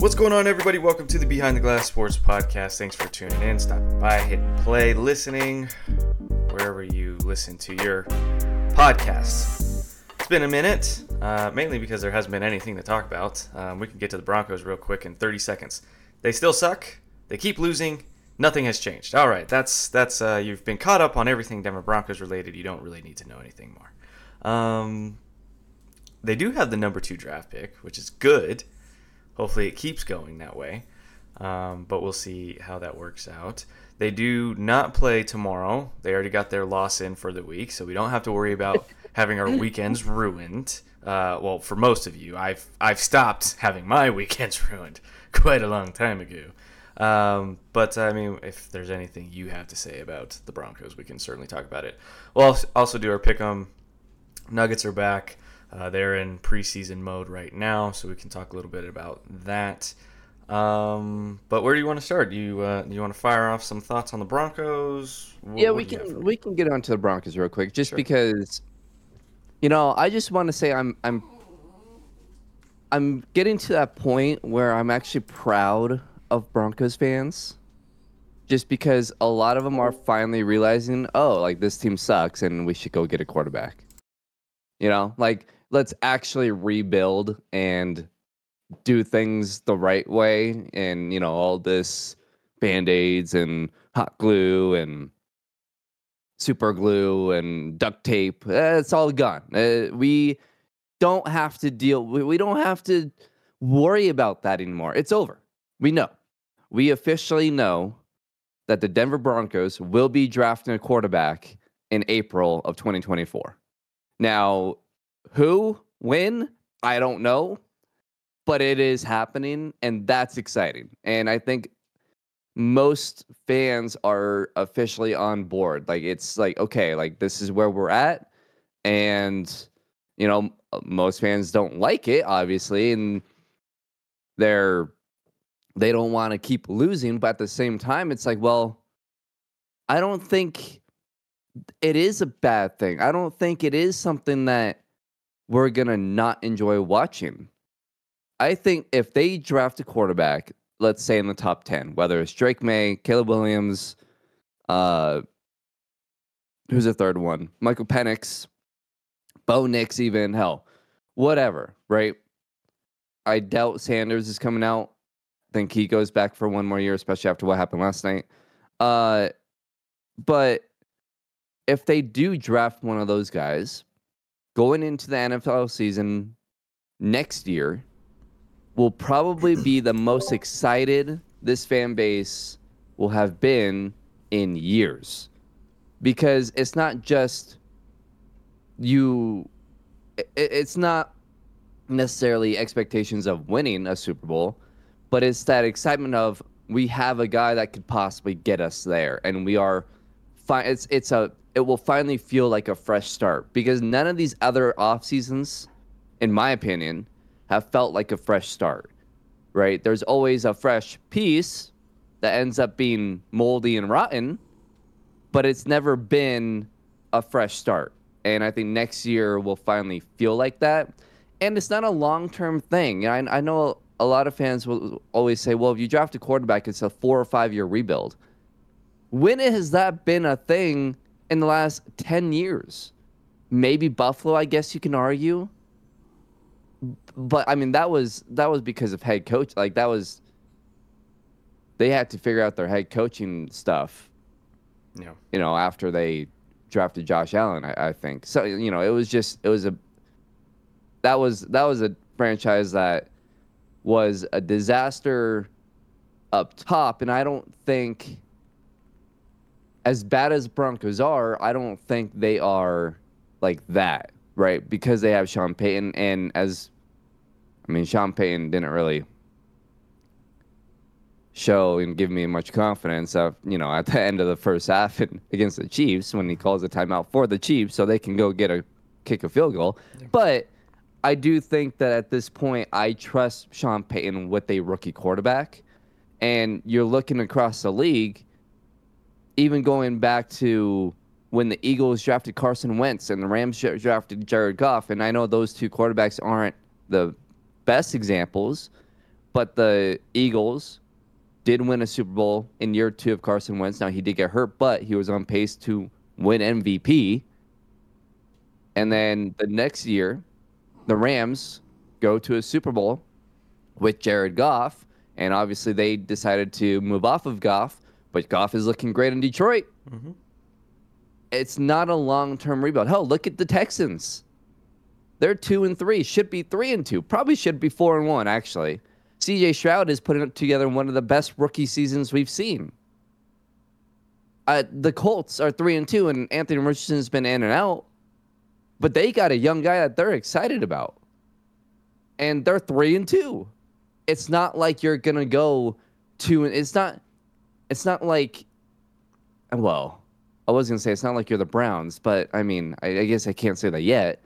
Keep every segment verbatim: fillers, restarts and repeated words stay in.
What's going on, everybody? Welcome to the Behind the Glass Sports Podcast. Thanks for tuning in, stopping by, hitting play, listening, wherever you listen to your podcasts. It's been a minute, uh, mainly because there hasn't been anything to talk about. Um, we can get to the Broncos real quick in thirty seconds. They still suck. They keep losing. Nothing has changed. All right, that's that's uh, you've been caught up on everything Denver Broncos related. You don't really need to know anything more. Um, they do have the number two draft pick, which is good. Hopefully it keeps going that way, um, but we'll see how that works out. They do not play tomorrow. They already got their loss in for the week, so we don't have to worry about having our weekends ruined. Uh, well, for most of you, I've I've stopped having my weekends ruined quite a long time ago. Um, but, I mean, if there's anything you have to say about the Broncos, we can certainly talk about it. We'll also do our pick-em. Nuggets are back. Uh, they're in preseason mode right now, so we can talk a little bit about that. Um, but where do you want to start? Do you uh, do you want to fire off some thoughts on the Broncos? What, yeah, we can we can get onto the Broncos real quick, just sure. because, you know, I just want to say I'm I'm I'm getting to that point where I'm actually proud of Broncos fans, just because a lot of them are finally realizing, oh, like this team sucks and we should go get a quarterback. You know, like, let's actually rebuild and do things the right way. And, you know, all this Band-Aids and hot glue and super glue and duct tape, it's all gone. Uh, we don't have to deal. We, we don't have to worry about that anymore. It's over. We know. We officially know that the Denver Broncos will be drafting a quarterback in April of twenty twenty-four. Now, who, when, I don't know, but it is happening, and that's exciting. And I think most fans are officially on board. Like, it's like, okay, like, this is where we're at. And, you know, most fans don't like it, obviously, and they're, they don't want to keep losing. But at the same time, it's like, well, I don't think it is a bad thing. I don't think it is something that we're going to not enjoy watching. I think if they draft a quarterback, let's say in the top ten, whether it's Drake May, Caleb Williams, uh, who's the third one? Michael Penix, Bo Nix, even, hell, whatever, right? I doubt Sanders is coming out. I think he goes back for one more year, especially after what happened last night. Uh, but if they do draft one of those guys, going into the N F L season next year will probably be the most excited this fan base will have been in years. Because it's not just you, it, it's not necessarily expectations of winning a Super Bowl, but it's that excitement of we have a guy that could possibly get us there, and we are fine. It's, it's a, it will finally feel like a fresh start, because none of these other off seasons, in my opinion, have felt like a fresh start, right? There's always a fresh piece that ends up being moldy and rotten, but it's never been a fresh start. And I think next year will finally feel like that. And it's not a long-term thing. I, I know a lot of fans will always say, well, if you draft a quarterback, it's a four or five year rebuild. When has that been a thing in the last ten years? Maybe Buffalo, I guess you can argue. But I mean, that was that was because of head coach. Like, that was, they had to figure out their head coaching stuff. Yeah. You know, after they drafted Josh Allen, I, I think. So, you know, it was just it was a that was that was a franchise that was a disaster up top, and I don't think, as bad as Broncos are, I don't think they are like that, right? Because they have Sean Payton, and as, I mean, Sean Payton didn't really show and give me much confidence, of, you know, at the end of the first half and against the Chiefs when he calls a timeout for the Chiefs so they can go get a kick a field goal. But I do think that at this point, I trust Sean Payton with a rookie quarterback, and you're looking across the league. Even going back to when the Eagles drafted Carson Wentz and the Rams drafted Jared Goff, and I know those two quarterbacks aren't the best examples, But the Eagles did win a Super Bowl in year two of Carson Wentz. Now, he did get hurt, but he was on pace to win M V P. And then the next year, the Rams go to a Super Bowl with Jared Goff. And obviously, they decided to move off of Goff. But Goff is looking great in Detroit. Mm-hmm. It's not a long-term rebuild. Hell, look at the Texans. They're two and three. Should be three and two. Probably should be four and one, actually. C J Stroud is putting together one of the best rookie seasons we've seen. Uh, the Colts are three and two, and Anthony Richardson has been in and out. But they got a young guy that they're excited about. And they're three and two. It's not like you're going to go two and... It's not... It's not like... Well... I was going to say, it's not like you're the Browns, but I mean, I, I guess I can't say that yet.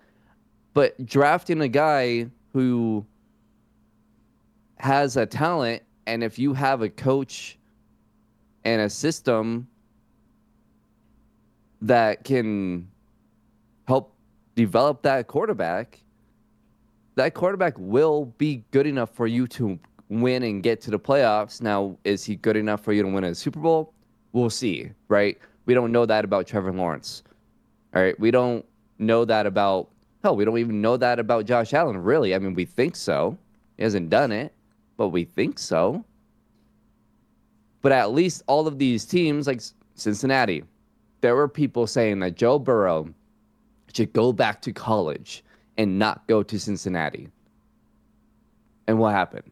But drafting a guy who has a talent, and if you have a coach and a system that can help develop that quarterback, that quarterback will be good enough for you to win and get to the playoffs. Now, is he good enough for you to win a Super Bowl? We'll see, right? We don't know that about Trevor Lawrence. All right. We don't know that about, hell, we don't even know that about Josh Allen, really. I mean, we think so. He hasn't done it, but we think so. But at least all of these teams, like Cincinnati, there were people saying that Joe Burrow should go back to college and not go to Cincinnati. And what happened?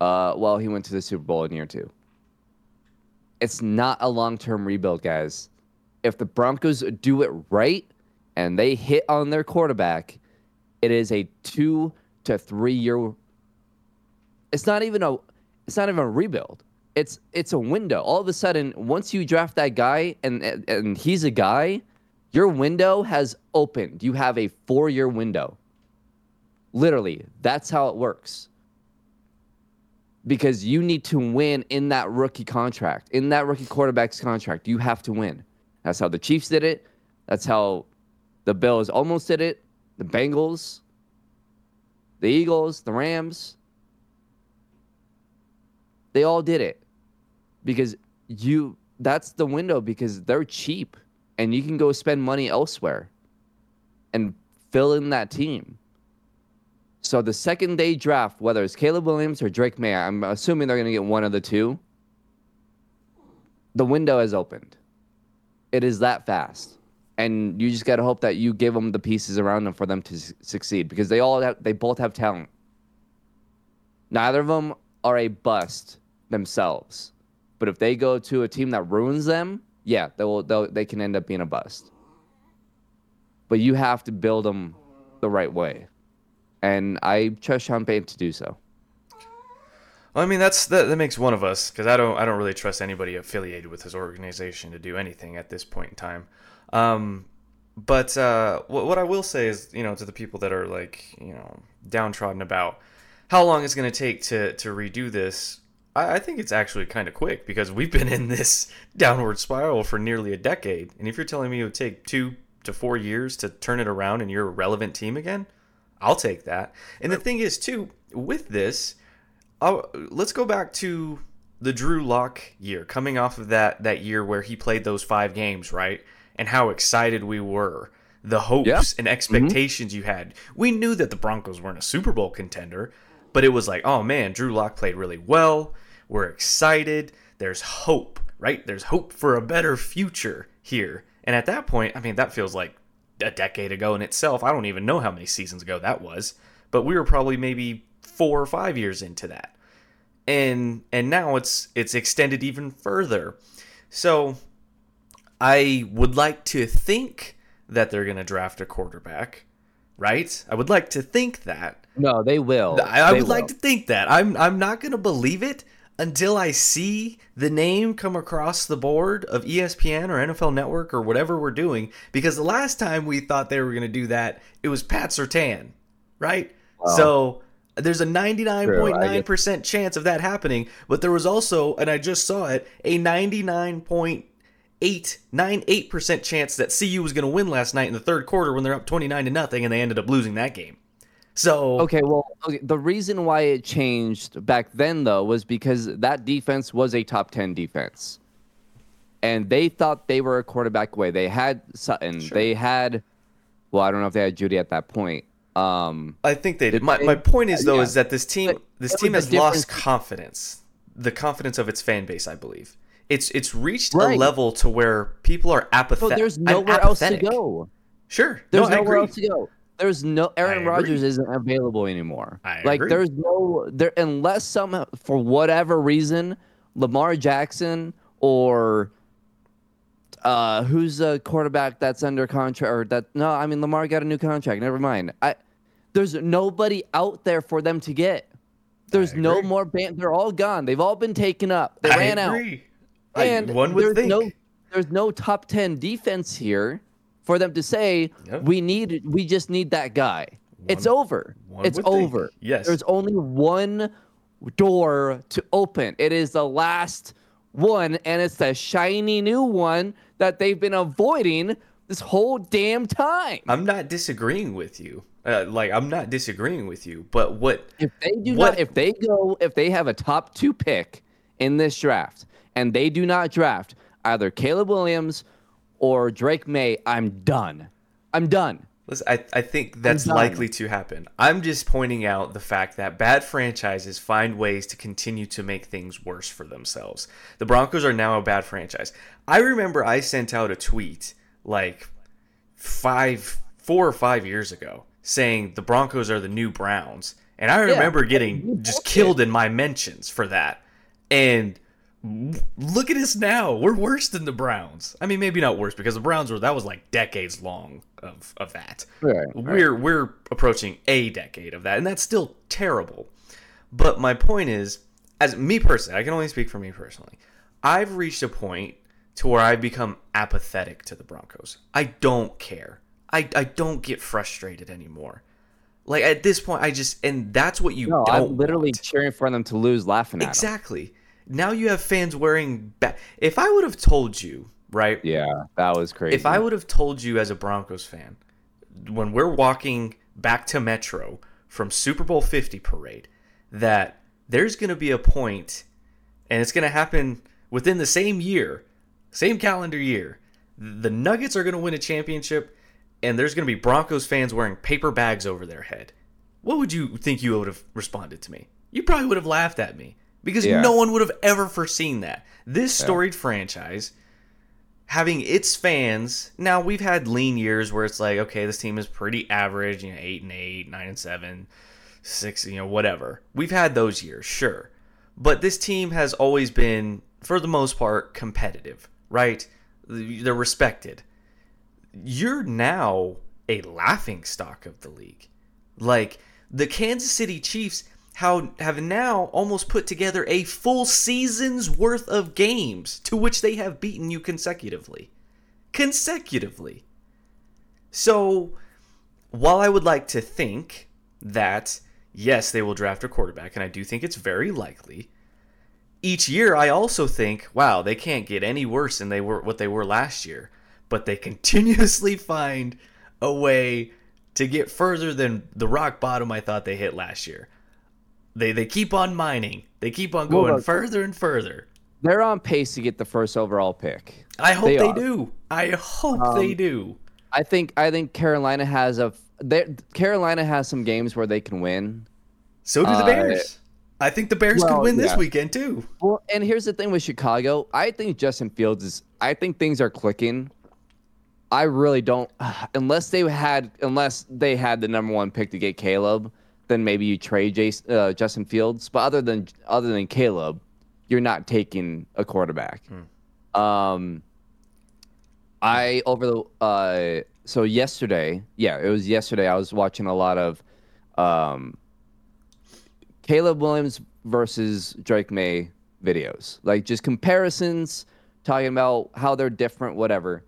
Uh, well, he went to the Super Bowl in year two. It's not a long-term rebuild, guys. If the Broncos do it right and they hit on their quarterback, it is a two to three-year. It's not even a. It's not even a rebuild. It's it's a window. All of a sudden, once you draft that guy and and, and he's a guy, your window has opened. You have a four-year window. Literally, that's how it works. Because you need to win in that rookie contract, in that rookie quarterback's contract. You have to win. That's how the Chiefs did it. That's how the Bills almost did it. The Bengals, the Eagles, the Rams. They all did it. Because you that's the window, because they're cheap. And you can go spend money elsewhere and fill in that team. So the second day draft, whether it's Caleb Williams or Drake May, I'm assuming they're going to get one of the two. The window has opened. It is that fast. And you just got to hope that you give them the pieces around them for them to su- succeed. Because they all have, they both have talent. Neither of them are a bust themselves. But if they go to a team that ruins them, yeah, they will, they'll, they can end up being a bust. But you have to build them the right way. And I trust Sean Payton to do so. Well, I mean, that's that, that makes one of us, because I don't I don't really trust anybody affiliated with his organization to do anything at this point in time. Um, but uh, what, what I will say is, you know, to the people that are like, you know, downtrodden about how long it's going to take to to redo this, I, I think it's actually kind of quick, because we've been in this downward spiral for nearly a decade. And if you're telling me it would take two to four years to turn it around and you're a relevant team again, I'll take that. And the thing is, too, with this, I'll, let's go back to the Drew Lock year, coming off of that that year where he played those five games, right? And how excited we were, the hopes yeah. and expectations mm-hmm. you had. We knew that the Broncos weren't a Super Bowl contender, but it was like, oh, man, Drew Lock played really well. We're excited. There's hope, right? There's hope for a better future here. And at that point, I mean, that feels like a decade ago in itself. I don't even know how many seasons ago that was, but we were probably maybe four or five years into that. And and now it's it's extended even further. So I would like to think that they're going to draft a quarterback, right? I would like to think that. No, they will. I, I they would will. like to think that. I'm I'm not going to believe it until I see the name come across the board of E S P N or N F L Network or whatever we're doing, because the last time we thought they were going to do that, it was Pat Surtain, right? Wow. So there's a ninety-nine point nine percent chance of that happening, but there was also, and I just saw it, a ninety-nine point eight nine eight percent chance that C U was going to win last night in the third quarter when they're up twenty-nine to nothing, and they ended up losing that game. So okay, well, okay, the reason why it changed back then though was because that defense was a top ten defense, and they thought they were a quarterback away. They had Sutton. Sure. They had, well, I don't know if they had Judy at that point. Um, I think they did. My my point is though yeah. is that this team this team has lost confidence, the confidence of its fan base. I believe it's it's reached right. a level to where people are apathetic. So there's nowhere else to go. Sure, there's no, nowhere else to go. There's no Aaron Rodgers isn't available anymore. I like agree. There's no there unless somehow for whatever reason Lamar Jackson or uh, who's a quarterback that's under contract or that no I mean Lamar got a new contract. Never mind. I there's nobody out there for them to get. There's no more band. They're all gone. They've all been taken up. They I ran agree. out. And I, one would there's think. no there's no top ten defense here. For them to say, yep. we need, we just need that guy. One, it's over. It's over. Think. Yes. There's only one door to open. It is the last one, and it's the shiny new one that they've been avoiding this whole damn time. I'm not disagreeing with you. Uh, like I'm not disagreeing with you. But what if they do what, not? If they go, if they have a top two pick in this draft, and they do not draft either Caleb Williams or Drake May, I'm done. I'm done. Listen, I, I think that's likely to happen. I'm just pointing out the fact that bad franchises find ways to continue to make things worse for themselves. The Broncos are now a bad franchise. I remember I sent out a tweet like five, four or five years ago saying the Broncos are the new Browns. And I remember yeah, getting just killed in my mentions for that. And look at us now. We're worse than the Browns. I mean, maybe not worse because the Browns were that was like decades long of, of that. Right, we're right. we're approaching a decade of that, and that's still terrible. But my point is, as me personally, I can only speak for me personally. I've reached a point to where I've become apathetic to the Broncos. I don't care. I, I don't get frustrated anymore. Like at this point, I just and that's what you no, don't I'm literally want. Cheering for them to lose, laughing at exactly. them. Now you have fans wearing ba- if I would have told you, right? Yeah, that was crazy. If I would have told you as a Broncos fan, when we're walking back to Metro from Super Bowl fifty parade, that there's going to be a point, and it's going to happen within the same year, same calendar year, the Nuggets are going to win a championship, and there's going to be Broncos fans wearing paper bags over their head. What would you think you would have responded to me? You probably would have laughed at me. Because yeah. no one would have ever foreseen that. This storied yeah. franchise, having its fans, now we've had lean years where it's like, okay, this team is pretty average, you know, eight and eight, nine and seven, six, you know, whatever. We've had those years, sure. But this team has always been, for the most part, competitive, right? They're respected. You're now a laughingstock of the league. Like, the Kansas City Chiefs How have now almost put together a full season's worth of games to which they have beaten you consecutively. Consecutively. So, while I would like to think that, yes, they will draft a quarterback, and I do think it's very likely, each year I also think, wow, they can't get any worse than they were what they were last year. But they continuously find a way to get further than the rock bottom I thought they hit last year. They they keep on mining. They keep on going Look, further and further. They're on pace to get the first overall pick. I hope they, they do. I hope um, they do. I think I think Carolina has a they, Carolina has some games where they can win. So do the Bears. Uh, I think the Bears well, could win yeah. this weekend too. Well, and here's the thing with Chicago. I think Justin Fields is. I think things are clicking. I really don't. Unless they had unless they had the number one pick to get Caleb. Then maybe you trade Jason, uh, Justin Fields, but other than other than Caleb, you're not taking a quarterback. Mm. Um, I over the uh, so yesterday, yeah, it was yesterday. I was watching a lot of um, Caleb Williams versus Drake May videos, like just comparisons, talking about how they're different, whatever.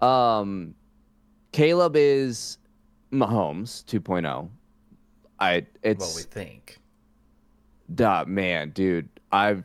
Um, Caleb is Mahomes two point oh. I, it's well, we think. Duh, man, dude, I've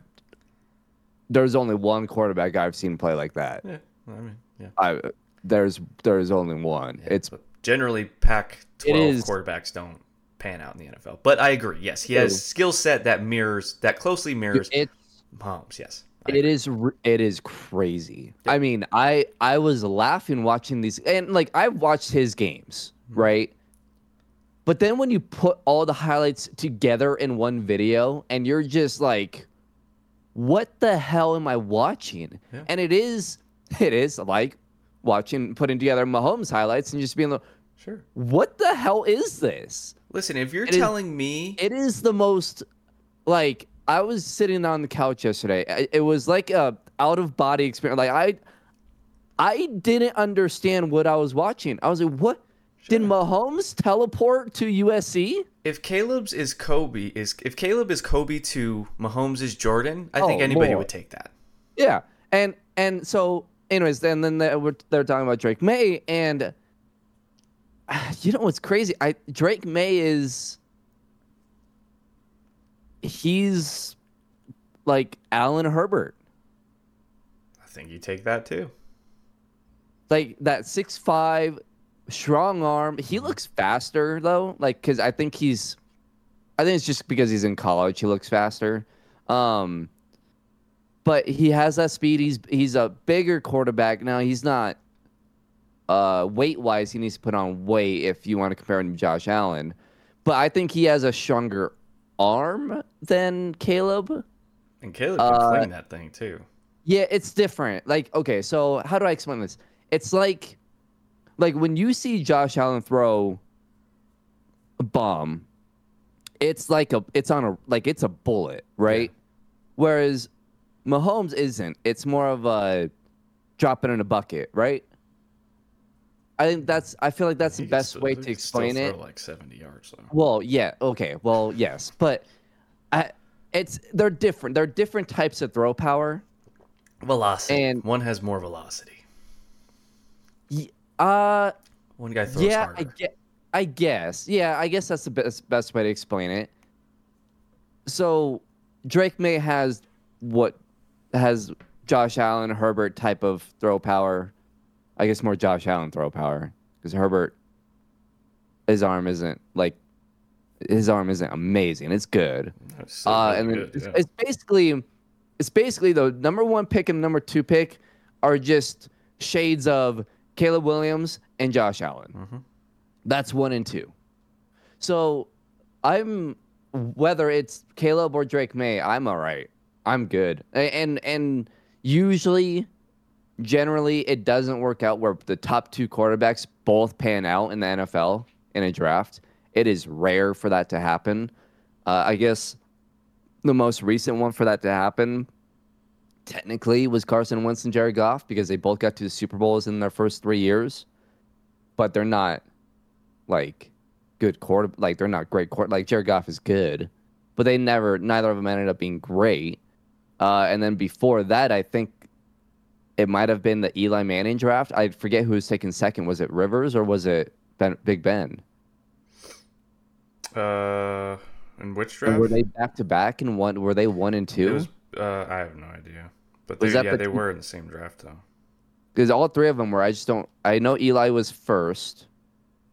there's only one quarterback I've seen play like that. Yeah, I mean, yeah. I there's there's only one. Yeah, it's generally Pac twelve quarterbacks don't pan out in the N F L. But I agree. Yes, he has skill set that mirrors that closely mirrors it, Mahomes. Yes, I it agree. is. It is crazy. Yeah. I mean, I I was laughing watching these, and like I watched his games, mm-hmm. right? But then when you put all the highlights together in one video, and you're just like, what the hell am I watching? Yeah. And it is, it is like watching, putting together Mahomes highlights and just being like, sure, what the hell is this? Listen, if you're it telling is, me, it is the most, like, I was sitting on the couch yesterday. It was like a out of body experience. Like I, I didn't understand what I was watching. I was like, what? Sure. Did Mahomes teleport to U S C? If Caleb's is Kobe is if Caleb is Kobe to Mahomes is Jordan, I oh, think anybody Lord. would take that. Yeah, and and so anyways, and then they were, they're talking about Drake May, and you know what's crazy? I Drake May is he's like Allen Herbert. I think you take that too. Like that six five strong arm. He looks faster though, like because I think he's, I think it's just because he's in college. He looks faster, um, but he has that speed. He's he's a bigger quarterback now. He's not, uh, weight wise. He needs to put on weight if you want to compare him to Josh Allen, but I think he has a stronger arm than Caleb. And Caleb can uh, play that thing too. Yeah, it's different. Like, okay, so how do I explain this? It's like. Like, when you see Josh Allen throw a bomb, it's like a, it's on a, like, it's a bullet, right? Yeah. Whereas Mahomes isn't. It's more of a drop it in a bucket, right? I think that's, I feel like that's the best way to explain it. He can still throw like seventy yards, though. Well, yeah, okay, well, yes. But I, it's, they're different. They're different types of throw power. Velocity. And one has more velocity. Yeah. Uh, one guy throws yeah, harder. I, ge- I guess. Yeah, I guess that's the best best way to explain it. So Drake May has what has Josh Allen, Herbert type of throw power. I guess more Josh Allen throw power because Herbert, his arm isn't like his arm isn't amazing. It's good. So uh, and good, then it's, yeah. it's basically it's basically the number one pick and number two pick are just shades of Caleb Williams and Josh Allen. Mm-hmm. That's one and two. So I'm, whether it's Caleb or Drake May, I'm all right. I'm good. And, and usually, generally, it doesn't work out where the top two quarterbacks both pan out in the N F L in a draft. It is rare for that to happen. Uh, I guess the most recent one for that to happen technically was Carson Wentz and Jared Goff because they both got to the Super Bowls in their first three years, but they're not like good quarter. Like they're not great quarter. Like Jared Goff is good, but they never. Neither of them ended up being great. Uh, and then before that, I think it might have been the Eli Manning draft. I forget who was taken second. Was it Rivers or was it Ben, Big Ben? Uh, in which draft? And were they back to back and one? Were they one and two? It was, uh, I have no idea. But they, yeah, the they t- were in the same draft, though. Because all three of them were. I just don't. I know Eli was first.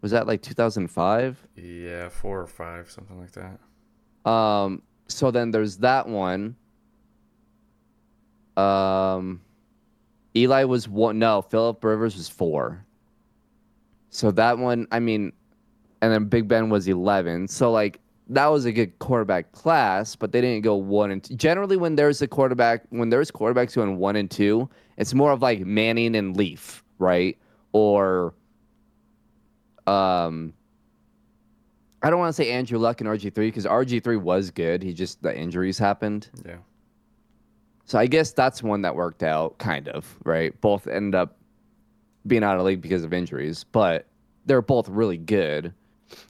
Was that like two thousand five? Yeah, four or five, something like that. Um. So then there's that one. Um, Eli was one. No, Phillip Rivers was four. So that one, I mean, and then Big Ben was eleven. So like. That was a good quarterback class, but they didn't go one and two. Generally, when there's a quarterback, when there's quarterbacks going one and two, it's more of like Manning and Leaf, right? Or, um, I don't want to say Andrew Luck and R G three because R G three was good. He just the injuries happened. Yeah. So I guess that's one that worked out, kind of, right? Both ended up being out of the league because of injuries, but they're both really good.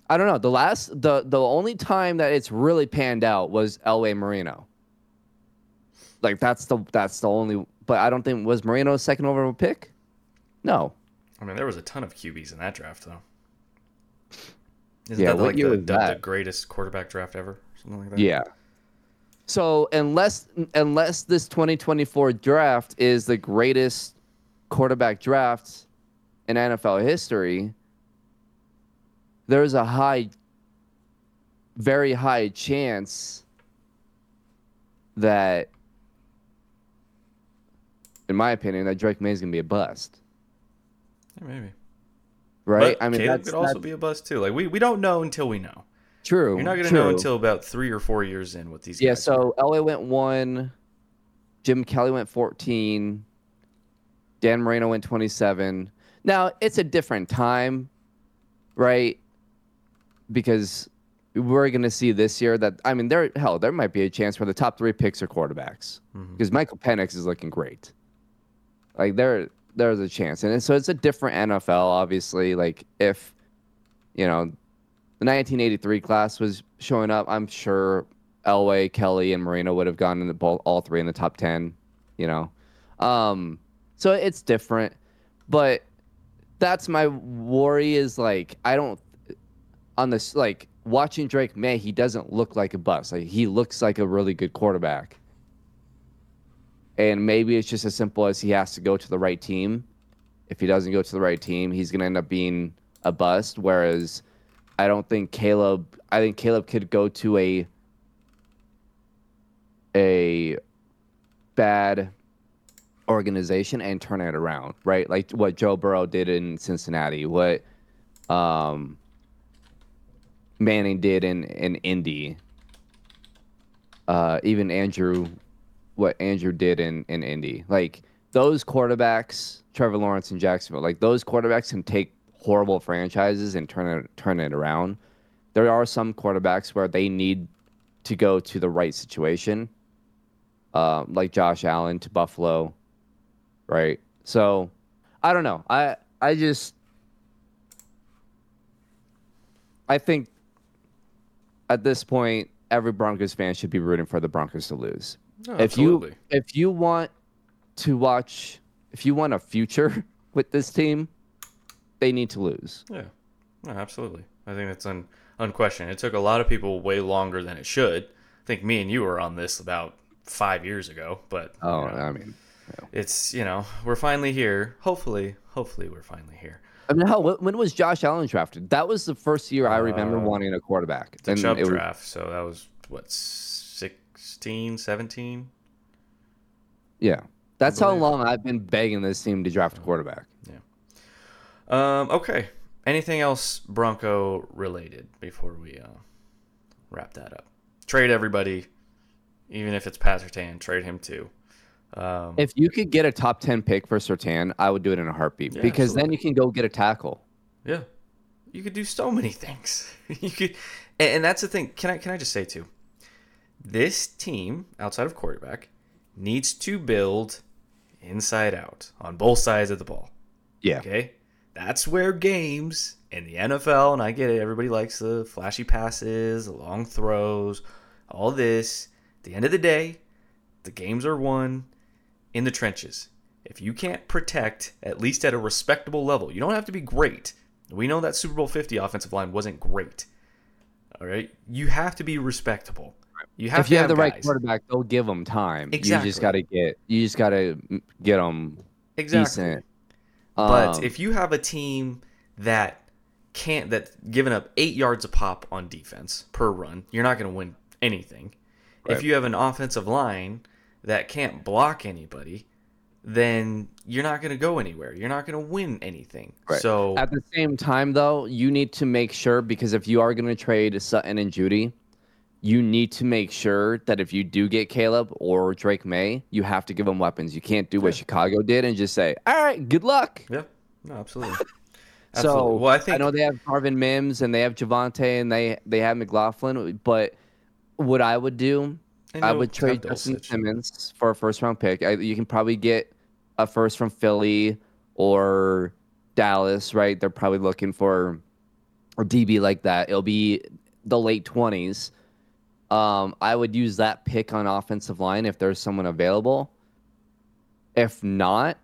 I don't know. The last, the the only time that it's really panned out was L A Marino. Like that's the that's the only. But I don't think was Marino's second overall pick. No. I mean, there was a ton of Q Bs in that draft, though. Isn't yeah, that like the, the, the greatest quarterback draft ever? Something like that. Yeah. So unless unless this twenty twenty-four draft is the greatest quarterback draft in N F L history. There's a high very high chance that, in my opinion, that Drake May is going to be a bust. Yeah, maybe. Right? But I mean, Caleb that's, could also that's... be a bust, too. Like, we, we don't know until we know. True. You're not going to know until about three or four years in with these yeah, guys. Yeah, so L A went one. Jim Kelly went fourteen. Dan Marino went twenty-seven. Now, it's a different time, right? Because we're going to see this year that, I mean, there hell, there might be a chance where the top three picks are quarterbacks. Mm-hmm. Because Michael Penix is looking great. Like, there, there's a chance. And so it's a different N F L, obviously. Like, if, you know, the nineteen eighty-three class was showing up, I'm sure Elway, Kelly, and Marino would have gone in the ball, all three in the top ten, you know. Um, so it's different. But that's my worry is, like, I don't, on this, like, watching Drake May, he doesn't look like a bust. Like, he looks like a really good quarterback. And maybe it's just as simple as he has to go to the right team. If he doesn't go to the right team, he's going to end up being a bust, whereas I don't think Caleb. I think Caleb could go to a a bad organization and turn it around, right? Like what Joe Burrow did in Cincinnati, what um, Manning did in in Indy, uh, even Andrew, what Andrew did in in Indy. Like those quarterbacks, Trevor Lawrence in Jacksonville, like those quarterbacks can take horrible franchises and turn it turn it around. There are some quarterbacks where they need to go to the right situation, uh, like Josh Allen to Buffalo, right? So, I don't know. I I just I think at this point every Broncos fan should be rooting for the Broncos to lose. Oh, if absolutely. you if you want to watch, if you want a future with this team, they need to lose. Yeah, no, absolutely. I think that's un- unquestioned. It took a lot of people way longer than it should. I think me and you were on this about five years ago, but oh, you know, I mean, yeah. It's you know we're finally here. Hopefully, hopefully we're finally here. I mean, how when was Josh Allen drafted? That was the first year I remember uh, wanting a quarterback. The Chubb draft, was, so that was what sixteen, seventeen. Yeah, that's how long I've been begging this team to draft a quarterback. Yeah. Um, okay. Anything else Bronco related before we uh, wrap that up? Trade everybody, even if it's Pat Surtain, trade him too. Um, if you could get a top ten pick for Surtain, I would do it in a heartbeat yeah, because absolutely. Then you can go get a tackle. Yeah, you could do so many things. you could, and, and that's the thing. Can I can I just say too? This team outside of quarterback needs to build inside out on both sides of the ball. Yeah. Okay. That's where games in the N F L, and I get it, everybody likes the flashy passes, the long throws, all this. At the end of the day, the games are won in the trenches. If you can't protect, at least at a respectable level, you don't have to be great. We know that Super Bowl fifty offensive line wasn't great. All right? You have to be respectable. You have if to you have, have the guys. Right quarterback, they'll give them time. Exactly. You just got to get, you just got to get them exactly. decent. But um, if you have a team that can't, that's giving up eight yards a pop on defense per run, you're not going to win anything. Right. If you have an offensive line that can't block anybody, then you're not going to go anywhere. You're not going to win anything. Right. So at the same time, though, you need to make sure, because if you are going to trade Sutton and Judy, you need to make sure that if you do get Caleb or Drake May, you have to give them weapons. You can't do what yeah. Chicago did and just say, all right, good luck. Yeah, no, absolutely. absolutely. So well, I, think... I know they have Marvin Mims and they have Javonte and they, they have McLaughlin, but what I would do, I, I would trade Justin Simmons for a first-round pick. I, you can probably get a first from Philly or Dallas, right? They're probably looking for a D B like that. It'll be the late twenties. Um, I would use that pick on offensive line if there's someone available. If not,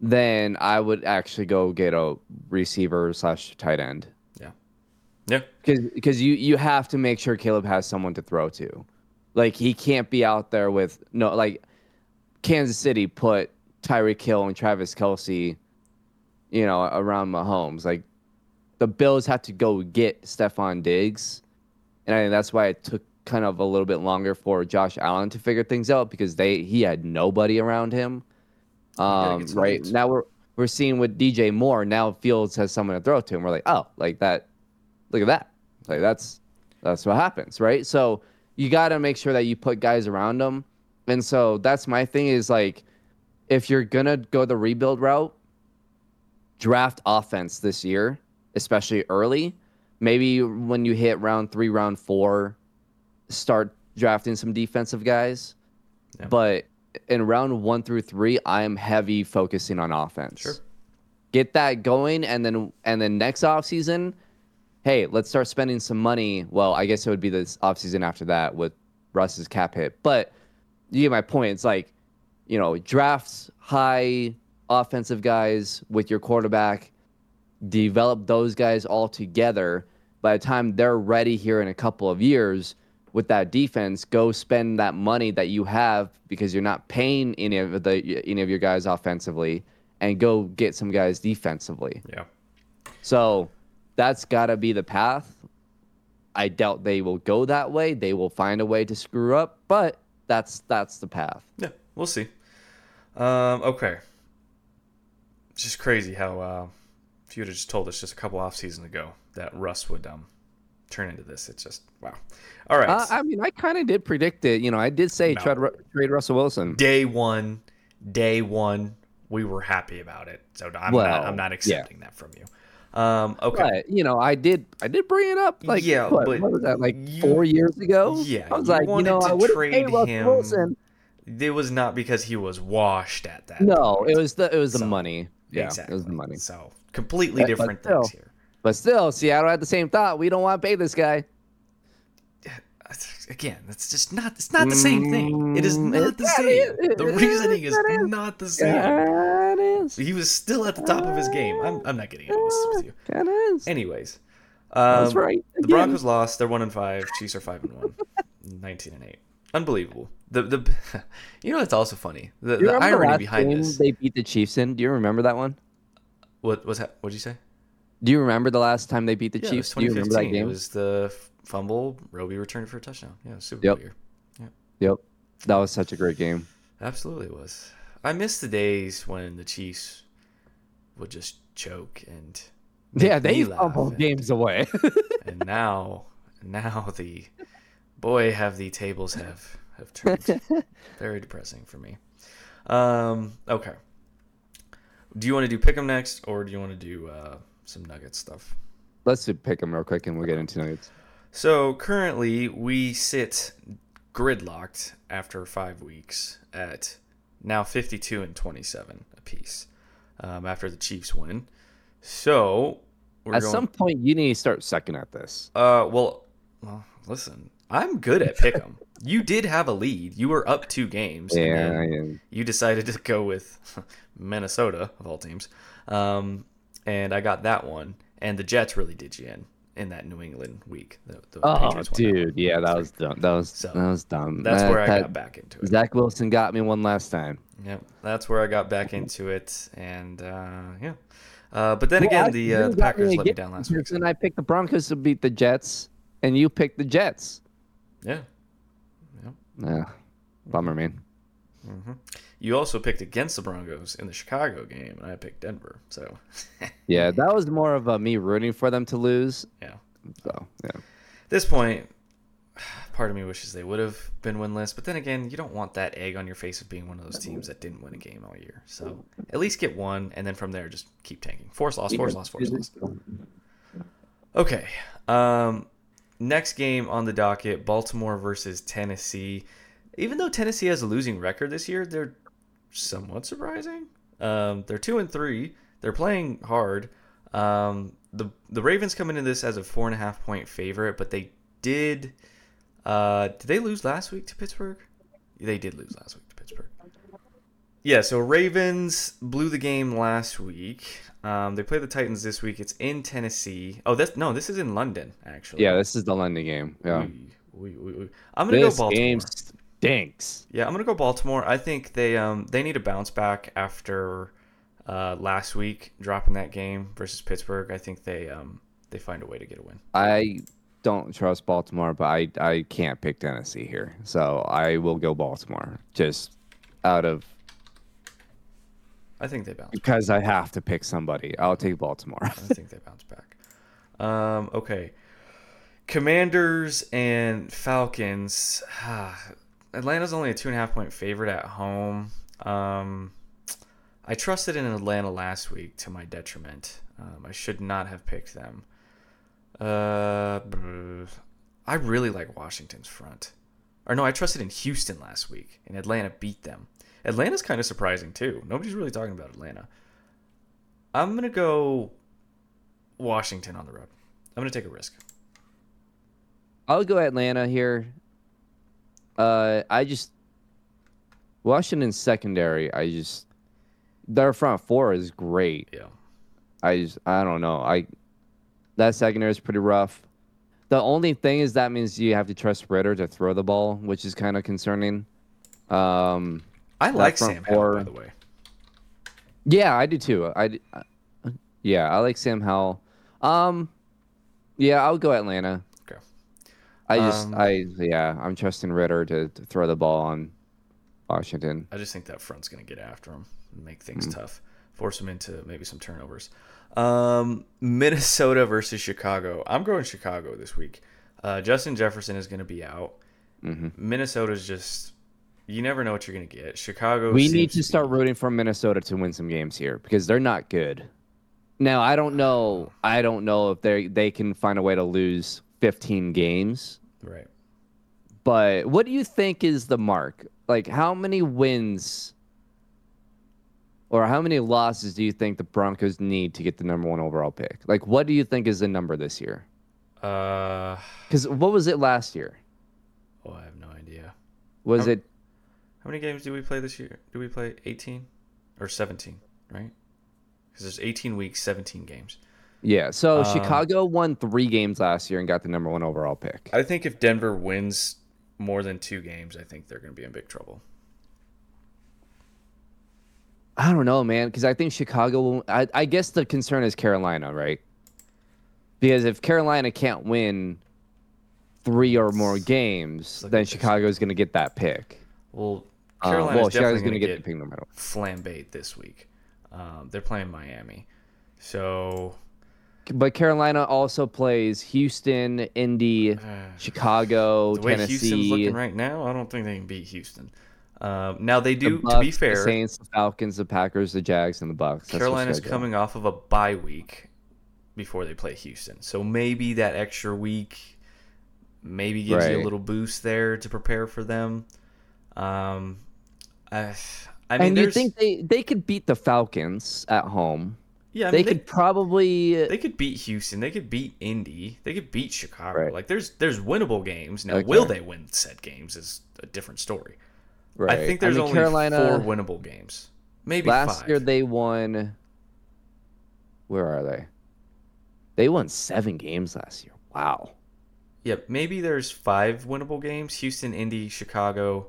then I would actually go get a receiver slash tight end. Yeah. Yeah. Because you, you have to make sure Caleb has someone to throw to. Like, he can't be out there with – no, like, Kansas City put Tyreek Hill and Travis Kelce, you know, around Mahomes. Like, the Bills have to go get Stephon Diggs. And I think that's why it took kind of a little bit longer for Josh Allen to figure things out, because they he had nobody around him. Um, right now we're we're seeing with D J Moore, now Fields has someone to throw to, and we're like, oh, like that, look at that, like that's that's what happens, right? So you got to make sure that you put guys around them, and so that's my thing is like, if you're gonna go the rebuild route, draft offense this year, especially early. Maybe when you hit round three, round four, start drafting some defensive guys, yeah. but. In round one through three, I am heavy focusing on offense. Sure. Get that going, and then and then next offseason, hey, let's start spending some money. Well, I guess it would be this offseason after that with Russ's cap hit. But you get my point. It's like, you know, draft high offensive guys with your quarterback, develop those guys all together. By the time they're ready here in a couple of years, with that defense, go spend that money that you have because you're not paying any of the any of your guys offensively, and go get some guys defensively. Yeah. So that's got to be the path. I doubt they will go that way. They will find a way to screw up, but that's that's the path. Yeah, we'll see. Um, okay. It's just crazy how uh, if you would have just told us just a couple off seasons ago that Russ would um. turn into this. It's just wow. All right. Uh, I mean, I kind of did predict it. You know, I did say no. trade, trade Russell Wilson. Day one, day one, we were happy about it. So I'm well, not, I'm not accepting yeah. that from you. Um, okay. But, you know, I did, I did bring it up. Like, yeah, what, but what was that? Like you, four years ago. Yeah, I was you like, you know, I would trade him. Russell Wilson. It was not because he was washed at that. No, point. it was the it was so, the money. Yeah, exactly. It was the money. So completely yeah, different things still, here. But still, Seattle had the same thought. We don't want to pay this guy. Again, that's just not. It's not the same thing. It is not the same. The reasoning is not the same. He was still at the top of his game. I'm. I'm not getting into this with you. That is. Anyways, um, that's right. Again. The Broncos lost. They're one and five. Chiefs are five and one. Nineteen and eight. Unbelievable. The the. You know what's also funny. The, the irony the behind this. They beat the Chiefs in. Do you remember that one? What was that? What did you say? Do you remember the last time they beat the yeah, Chiefs? It was twenty fifteen. Do you remember that game? It was the fumble. Roby returned for a touchdown. Yeah, Super Bowl yep. year. Yep. Yep. That was such a great game. Absolutely was. I miss the days when the Chiefs would just choke and yeah, they fumbled games away. and now, now the boy have the tables have have turned. Very depressing for me. Um. Okay. Do you want to do pick 'em next, or do you want to do? Uh, Some Nuggets stuff. Let's pick them real quick and we'll get into Nuggets. So currently we sit gridlocked after five weeks at now fifty-two and twenty-seven apiece um, after the Chiefs win. So we're at going... some point you need to start sucking at this. Uh, well, well, listen, I'm good at pick 'em. You did have a lead. You were up two games. Yeah, and I am. You decided to go with Minnesota of all teams. Um, And I got that one, and the Jets really did you in in that New England week. The, the oh, dude, yeah, that was dumb. That was so, that was dumb. That's that, where I that, got back into it. Zach Wilson got me one last time. Yeah, that's where I got back into it, and uh, yeah. Uh, but then well, again, I, the uh, the Packers me let me down last week. And I picked the Broncos to beat the Jets, and you picked the Jets. Yeah. Yeah. Yeah. Bummer, man. Mm-hmm. You also picked against the Broncos in the Chicago game, and I picked Denver. So, yeah, that was more of a me rooting for them to lose. Yeah. So, yeah. At this point, part of me wishes they would have been winless, but then again, you don't want that egg on your face of being one of those teams that didn't win a game all year. So, at least get one, and then from there, just keep tanking. Force loss, force loss, force loss. Okay. Um, next game on the docket: Baltimore versus Tennessee. Even though Tennessee has a losing record this year, they're somewhat surprising. Um, they're two and three. They're playing hard. Um, the the Ravens come into this as a four and a half point favorite, but they did. Uh, did they lose last week to Pittsburgh? They did lose last week to Pittsburgh. Yeah. So Ravens blew the game last week. Um, they play the Titans this week. It's in Tennessee. Oh, that's no. This is in London, actually. Yeah, this is the London game. Yeah. We, we, we, we. I'm gonna this go Baltimore. Game's- Dinks. Yeah, I'm gonna go Baltimore. I think they um they need a bounce back after uh, last week dropping that game versus Pittsburgh. I think they um they find a way to get a win. I don't trust Baltimore, but I, I can't pick Tennessee here. So I will go Baltimore just out of... I think they bounce because back. I have to pick somebody. I'll take Baltimore. I think they bounce back. Um, okay. Commanders and Falcons. Atlanta's only a two and a half point favorite at home. Um, I trusted in Atlanta last week to my detriment. Um, I should not have picked them. Uh, I really like Washington's front. Or no, I trusted in Houston last week, and Atlanta beat them. Atlanta's kind of surprising, too. Nobody's really talking about Atlanta. I'm going to go Washington on the road. I'm going to take a risk. I'll go Atlanta here. Uh, I just... Washington's secondary, I just... Their front four is great. Yeah. I just... I don't know. I That secondary is pretty rough. The only thing is that means you have to trust Ritter to throw the ball, which is kind of concerning. Um... I like Sam Howell, by the way. Yeah, I do too. I, I yeah, I like Sam Howell. Um, yeah, I'll go Atlanta. Okay. I just, um, I yeah, I'm trusting Ritter to, to throw the ball on Washington. I just think that front's gonna get after him and make things mm-hmm. tough, force them into maybe some turnovers. Um, Minnesota versus Chicago. I'm going Chicago this week. Uh, Justin Jefferson is gonna be out. Mm-hmm. Minnesota's just. You never know what you're going to get. Chicago. We need to start rooting for Minnesota to win some games here because they're not good. Now, I don't know. I don't know if they they can find a way to lose fifteen games. Right. But what do you think is the mark? Like, how many wins or how many losses do you think the Broncos need to get the number one overall pick? Like, what do you think is the number this year? Uh, because what was it last year? Oh, I have no idea. Was I'm- it? How many games do we play this year? Do we play eighteen or seventeen, right? Because there's eighteen weeks, seventeen games. Yeah, so um, Chicago won three games last year and got the number one overall pick. I think if Denver wins more than two games, I think they're going to be in big trouble. I don't know, man, because I think Chicago will, I, I guess the concern is Carolina, right? Because if Carolina can't win three or more games, then Chicago is going to get that pick. Well, Carolina's uh, well, definitely going to get, get no flambéed this week. Um, they're playing Miami. So, but Carolina also plays Houston, Indy, uh, Chicago, the way Tennessee. Houston's looking right now, I don't think they can beat Houston. Um, now, they do, the Bucks, to be fair. The Saints, the Falcons, the Packers, the Jags, and the Bucks. That's Carolina's coming off of a bye week before they play Houston. So maybe that extra week maybe gives right. you a little boost there to prepare for them. Um, I, I mean, and you think they, they could beat the Falcons at home? Yeah, I mean, they, they could probably they could beat Houston, they could beat Indy, they could beat Chicago. Right. Like there's there's winnable games. Now, okay. Will they win said games is a different story. Right. I think there's I mean, only Carolina, four winnable games. Maybe last five. Year they won. Where are they? They won seven games last year. Wow. Yeah, maybe there's five winnable games. Houston, Indy, Chicago.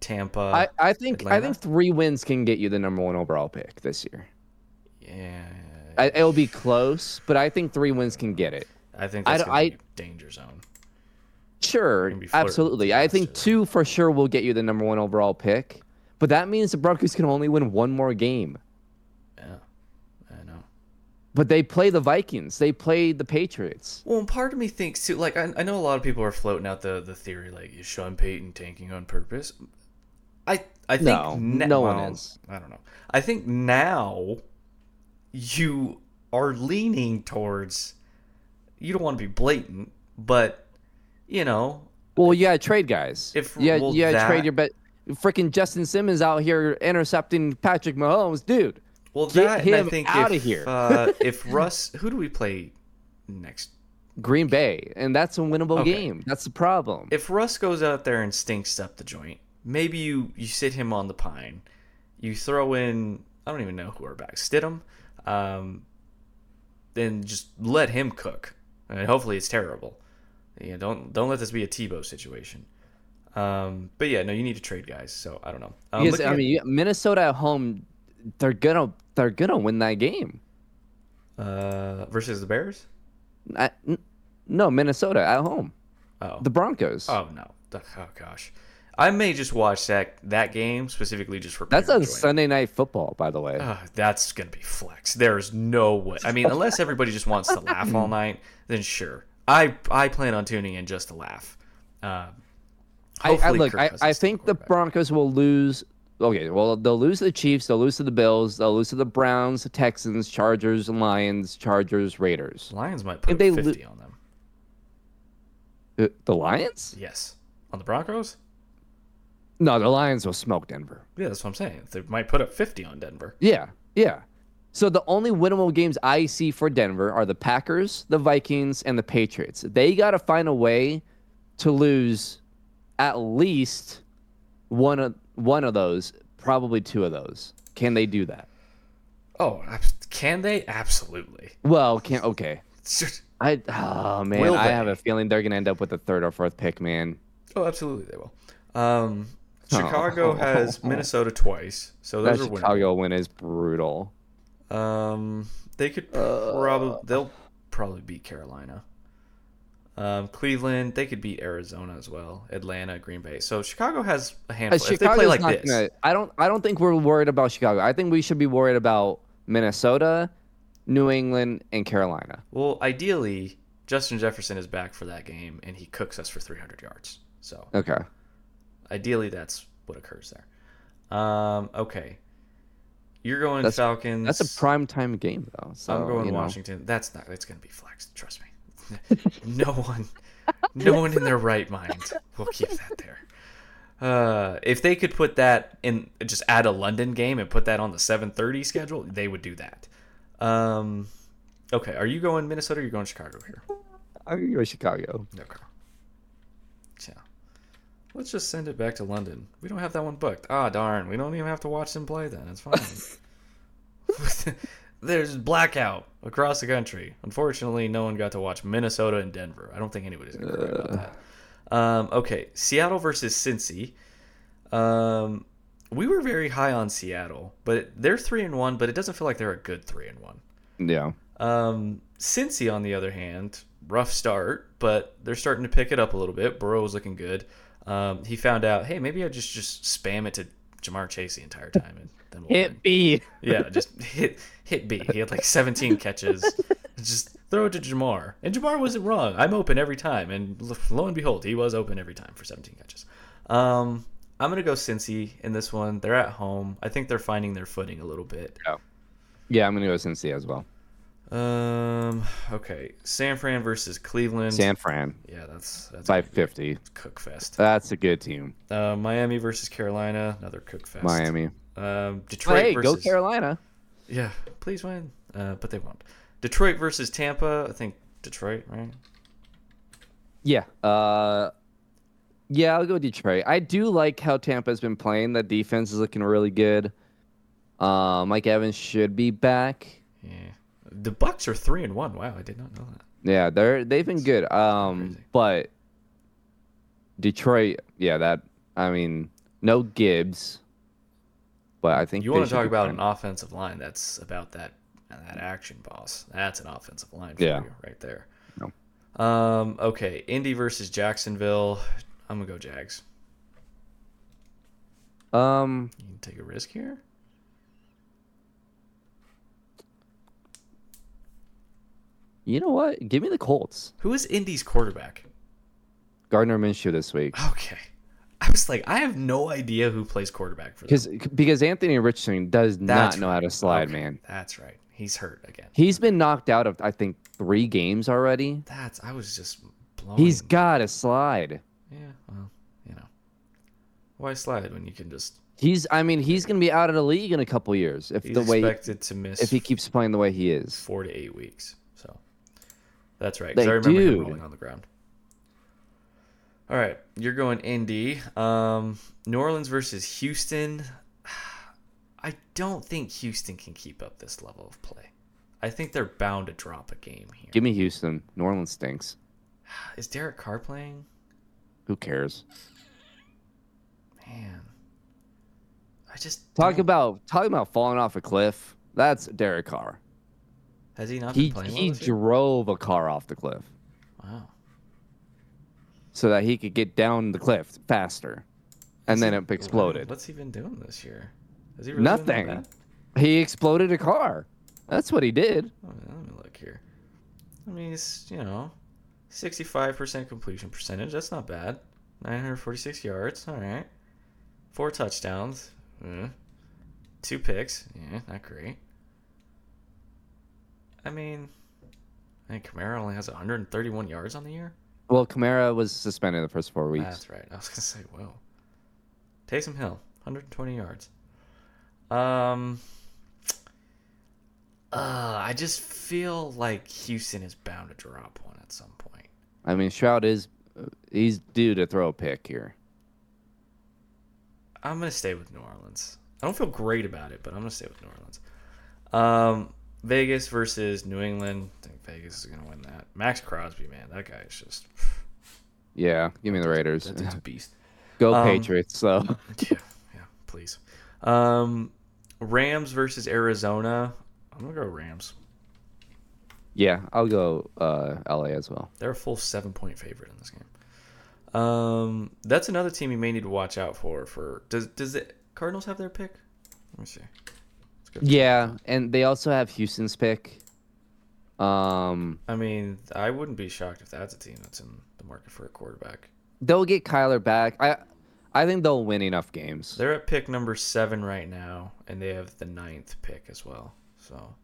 Tampa. I, I think Atlanta. I think three wins can get you the number one overall pick this year. Yeah, I, it'll be close, but I think three wins can get it. I think that's I, gonna I, be danger zone. Sure, absolutely. I think two for sure will get you the number one overall pick, but that means the Broncos can only win one more game. Yeah, I know. But they play the Vikings. They play the Patriots. Well, and part of me thinks too. Like I, I know a lot of people are floating out the the theory like is Sean Payton tanking on purpose. I I think no, na- no one well, is. I don't know. I think now you are leaning towards. You don't want to be blatant, but you know. Well, you gotta trade guys. If yeah, well, you gotta that, trade your bet. Freaking Justin Simmons out here intercepting Patrick Mahomes, dude. Well, that, get him and I think out of here. uh, if Russ, who do we play next? Green Bay, and that's a winnable okay. game. That's the problem. If Russ goes out there and stinks up the joint. Maybe you, you sit him on the pine. You throw in, I don't even know who are back, Stidham. Um, then just let him cook. I mean, hopefully it's terrible. You know, don't don't let this be a Tebow situation. Um, but yeah, no, you need to trade guys. So I don't know. Um, because, I mean, at, Minnesota at home, they're gonna they're gonna win that game. Uh, versus the Bears? I, no, Minnesota at home. Oh, the Broncos. Oh no! Oh gosh, I may just watch that that game specifically just for. That's on Sunday Night Football, by the way. Uh, that's gonna be flex. There's no way. I mean, unless everybody just wants to laugh all night, then sure. I I plan on tuning in just to laugh. Uh, I, I look. I, I think the Broncos will lose. Okay, well, they'll lose to the Chiefs, they'll lose to the Bills, they'll lose to the Browns, the Texans, Chargers, Lions, Chargers, Raiders. Lions might put fifty lo- on them. Uh, the Lions? Yes. On the Broncos? No, the Lions will smoke Denver. Yeah, that's what I'm saying. They might put up fifty on Denver. Yeah, yeah. So the only winnable games I see for Denver are the Packers, the Vikings, and the Patriots. They got to find a way to lose at least one of One of those, probably two of those. Can they do that? Oh, can they? Absolutely. Well, can't. Okay. I oh man, will I they? have a feeling they're gonna end up with the third or fourth pick, man. Oh, absolutely, they will. Um, Chicago oh. has Minnesota twice, so those that are winnable. Chicago win is brutal. Um, they could probably uh. they'll probably beat Carolina. Um, Cleveland, they could beat Arizona as well. Atlanta, Green Bay. So Chicago has a handful. Uh, if they play like this, gonna, I don't. I don't think we're worried about Chicago. I think we should be worried about Minnesota, New England, and Carolina. Well, ideally, Justin Jefferson is back for that game, and he cooks us for three hundred yards. So okay. Ideally, that's what occurs there. Um, okay. You're going that's, Falcons. That's a primetime game, though. So, I'm going Washington. Know. That's not. It's going to be flexed. Trust me. no one no one in their right mind will keep that there. Uh, if they could put that in, just add a London game and put that on the seven thirty schedule, they would do that. Um, okay, are you going Minnesota or are you going Chicago here? I'm going to go Chicago. Okay. So, let's just send it back to London. We don't have that one booked. Ah, darn. We don't even have to watch them play then. It's fine. There's blackout across the country. Unfortunately, no one got to watch Minnesota and Denver. I don't think anybody's going to worry about that. Um, okay, Seattle versus Cincy. Um, we were very high on Seattle, but they're three and one. But it doesn't feel like they're a good three and one. Yeah. Um, Cincy, on the other hand, rough start, but they're starting to pick it up a little bit. Burrow's looking good. Um, he found out, hey, maybe I just just spam it to Jamar Chase the entire time. And then we'll hit win. B. Yeah, just hit hit B. He had like seventeen catches. Just throw it to Jamar. And Jamar wasn't wrong. I'm open every time. And lo and behold, he was open every time for seventeen catches. Um, I'm going to go Cincy in this one. They're at home. I think they're finding their footing a little bit. Yeah, yeah I'm going to go Cincy as well. Um. Okay, San Fran versus Cleveland. San Fran. Yeah, that's that's five fifty. Cook fest. That's a good team. Uh, Miami versus Carolina, another cook fest. Miami. Um, Detroit. Hey, versus... go Carolina. Yeah, please win. Uh, but they won't. Detroit versus Tampa. I think Detroit, right? Yeah. Uh. Yeah, I'll go Detroit. I do like how Tampa's been playing. That defense is looking really good. Uh, Mike Evans should be back. Yeah. The Bucks are three and one. Wow, I did not know that. Yeah, they're they've been good. Um, but Detroit, yeah, that I mean, no Gibbs, but I think you want to talk about an offensive line. That's about that that action, boss. That's an offensive line for yeah. you right there. No. Um. Okay, Indy versus Jacksonville. I'm gonna go Jags. Um, you can take a risk here. You know what? Give me the Colts. Who is Indy's quarterback? Gardner Minshew this week. Okay. I was like, I have no idea who plays quarterback for them. Because Anthony Richardson does That's not know right. how to slide, okay. man. That's right. He's hurt again. He's been knocked out of, I think, three games already. That's. I was just blown. He's got to slide. Yeah, well, you know. Why slide when you can just... He's. I mean, he's going to be out of the league in a couple years. If he's the way expected he, to miss... If he keeps playing the way he is. Four to eight weeks. That's right, because I remember do. him rolling on the ground. All right, you're going Indy. Um, New Orleans versus Houston. I don't think Houston can keep up this level of play. I think they're bound to drop a game here. Give me Houston. New Orleans stinks. Is Derek Carr playing? Who cares? Man. I just... Talk don't... about talking about falling off a cliff. That's Derek Carr. Has he not been he, playing well? He drove year? a car off the cliff. Wow. So that he could get down the cliff faster. And Is then it exploded. What's he been doing this year? Has he really Nothing. Been he exploded a car. That's what he did. Oh, let me look here. I mean, he's, you know, sixty-five percent completion percentage. That's not bad. nine hundred forty-six yards. All right. Four touchdowns. Mm. Two picks. Yeah, not great. I mean, I think Kamara only has one hundred thirty-one yards on the year. Well, Kamara was suspended the first four weeks. That's right. I was going to say, whoa. Taysom Hill, one hundred twenty yards. Um, uh, I just feel like Houston is bound to drop one at some point. I mean, Stroud is he's due to throw a pick here. I'm going to stay with New Orleans. I don't feel great about it, but I'm going to stay with New Orleans. Um, Vegas versus New England. I think Vegas is going to win that. Max Crosby, man, that guy is just... Yeah, give me the Raiders. That's, that's a beast. Go um, Patriots, so... yeah, yeah, please. Um, Rams versus Arizona. I'm going to go Rams. Yeah, I'll go uh, L A as well. They're a full seven-point favorite in this game. Um, that's another team you may need to watch out for. For does does the Cardinals have their pick? Let me see. Yeah, and they also have Houston's pick. Um, I mean, I wouldn't be shocked if that's a team that's in the market for a quarterback. They'll get Kyler back. I, I think they'll win enough games. They're at pick number seven right now, and they have the ninth pick as well. So,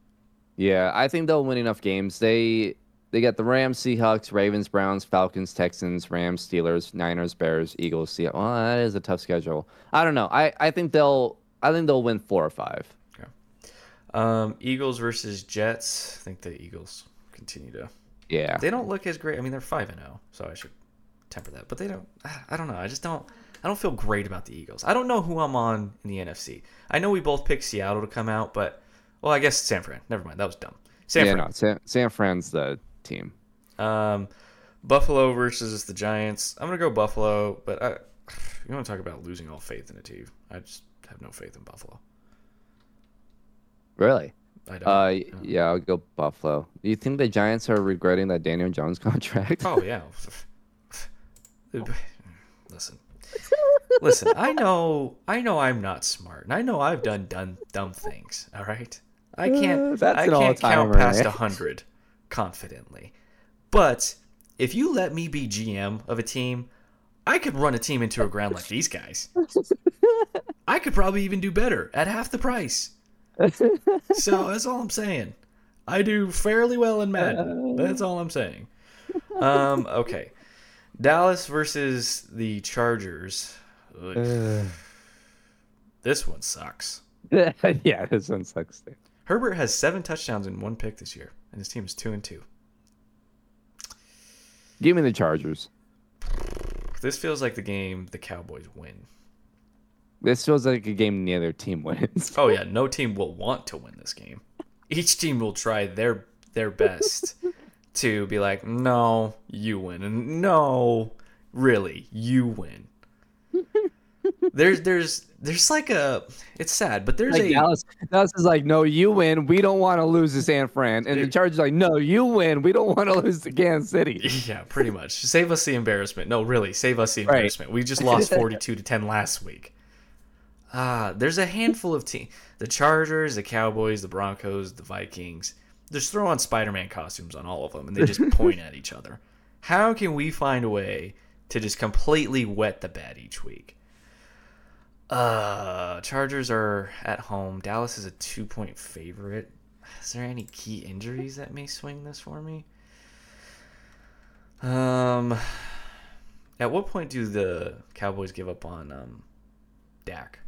yeah, I think they'll win enough games. They. They got the Rams, Seahawks, Ravens, Browns, Falcons, Texans, Rams, Steelers, Niners, Bears, Eagles, Seahawks. Well, that is a tough schedule. I don't know. I, I think they'll I think they'll win four or five. Okay. Um, Eagles versus Jets. I think the Eagles continue to. Yeah. They don't look as great. I mean, they're five and zero, so I should temper that. But they don't. I don't know. I just don't. I don't feel great about the Eagles. I don't know who I'm on in the N F C. I know we both picked Seattle to come out, but well, I guess San Fran. Never mind. That was dumb. San yeah, Fran. No, San San Fran's the team. Um, Buffalo versus the Giants. I'm gonna go Buffalo, but I, you want to talk about losing all faith in a team? I just have no faith in Buffalo. Really? I don't. Uh, yeah, yeah, I'll go Buffalo. Do you think the Giants are regretting that Daniel Jones contract? Oh yeah. Listen, listen. I know. I know. I'm not smart, and I know I've done dumb, dumb things. All right. I can't. Uh, that's I an can't count past a hundred. Confidently, but if you let me be G M of a team, I could run a team into a ground like these guys. I could probably even do better at half the price. So that's all I'm saying. I do fairly well in Madden. That's all I'm saying. Um, okay, Dallas versus the Chargers. Uh, this one sucks. Yeah, this one sucks too. Herbert has seven touchdowns and one pick this year, and his team is two and two. Give me the Chargers. This feels like the game the Cowboys win. This feels like a game neither team wins. Oh yeah, no team will want to win this game. Each team will try their their best to be like, no, you win, and no, really, you win. There's there's there's like a it's sad, but there's like a Dallas, Dallas is like, no, you win, we don't want to lose to San Fran, and it, the Chargers are like, no, you win, we don't want to lose to Kansas City. Yeah, pretty much. Save us the embarrassment. No, really, save us the embarrassment. Right. We just lost forty-two to ten last week. Ah, uh, there's a handful of teams: the Chargers, the Cowboys, the Broncos, the Vikings. Just throw on Spider-Man costumes on all of them, and they just point at each other. How can we find a way to just completely wet the bed each week? Uh, Chargers are at home. Dallas is a two-point favorite. Is there any key injuries that may swing this for me? Um, at what point do the Cowboys give up on um, Dak?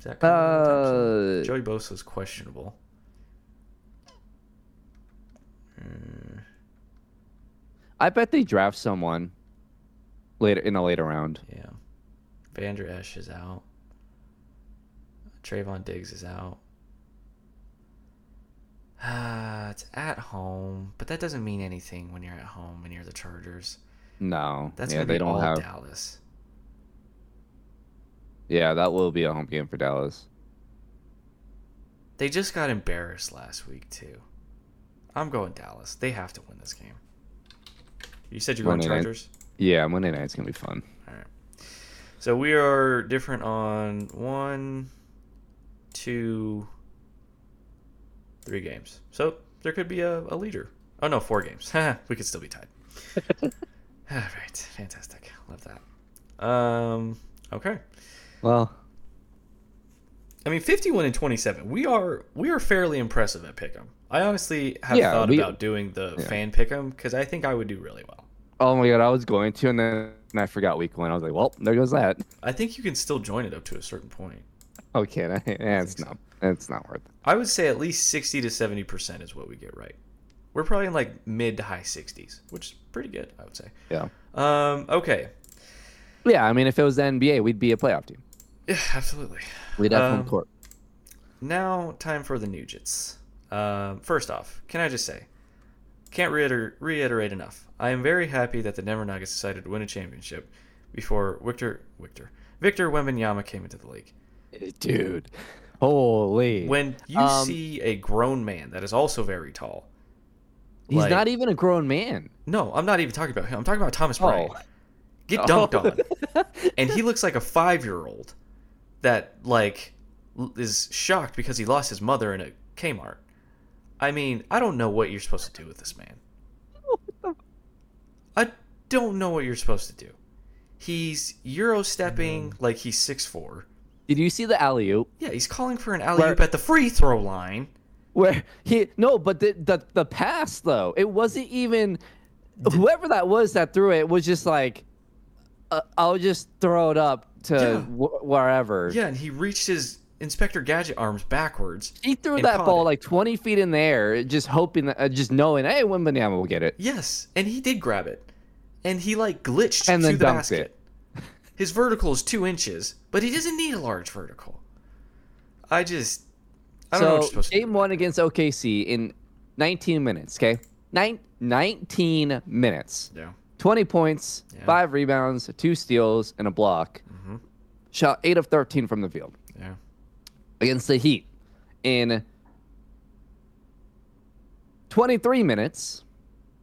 Is that uh, Joey Bosa's questionable. Mm. I bet they draft someone later in a later round. Yeah. Vander Esch is out. Trayvon Diggs is out. Uh, it's at home, but that doesn't mean anything when you're at home and you're the Chargers. No. That's yeah, gonna they be don't all have... Dallas. Yeah, that will be a home game for Dallas. They just got embarrassed last week, too. I'm going Dallas. They have to win this game. You said you're going Chargers? Yeah, Monday night's going to be fun. All right. So we are different on one, two, three games. So there could be a, a leader. Oh, no, four games. We could still be tied. All right. Fantastic. Love that. Um. Okay. Well, I mean, fifty-one and twenty-seven. We are we are fairly impressive at Pick'em. I honestly have yeah, thought we, about doing the yeah. fan Pick'em because I think I would do really well. Oh my god, I was going to, and then I forgot week one. I was like, well, there goes that. I think you can still join it up to a certain point. Okay, oh, it's not it's not worth it. I would say at least sixty to seventy percent is what we get right. We're probably in like mid to high sixties, which is pretty good, I would say. Yeah. Um. Okay. Yeah, I mean, if it was the N B A, we'd be a playoff team. Yeah, absolutely. We'd have home um, court. Now, time for the Nugents. Uh, first off, can I just say, can't reiter- reiterate enough. I am very happy that the Denver Nuggets decided to win a championship before Victor Victor Victor Wembanyama came into the league. Dude, holy! When you um, see a grown man that is also very tall, he's like, not even a grown man. No, I'm not even talking about him. I'm talking about Thomas Bryant. Oh. Get dunked oh. on, and he looks like a five-year-old that like is shocked because he lost his mother in a Kmart. I mean, I don't know what you're supposed to do with this man. I don't know what you're supposed to do. He's euro stepping mm. like he's six foot four. Did you see the alley oop? Yeah, he's calling for an alley oop at the free throw line. Where he no, but the the, the pass though, it wasn't even Did, whoever that was that threw it was just like. Uh, I'll just throw it up to yeah. wh- wherever. Yeah, and he reached his Inspector Gadget arms backwards. He threw that ball it. like twenty feet in the air, just hoping, that, uh, just knowing, hey, Wembanyama will get it. Yes, and he did grab it, and he like glitched and to then the basket. It. His vertical is two inches, but he doesn't need a large vertical. I just, I don't so, know what you're supposed to do. So game one against O K C in nineteen minutes. Okay, Nine, nineteen minutes. Yeah. twenty points, yeah. five rebounds, two steals, and a block. Mm-hmm. Shot eight of thirteen from the field. Yeah. Against the Heat in twenty-three minutes,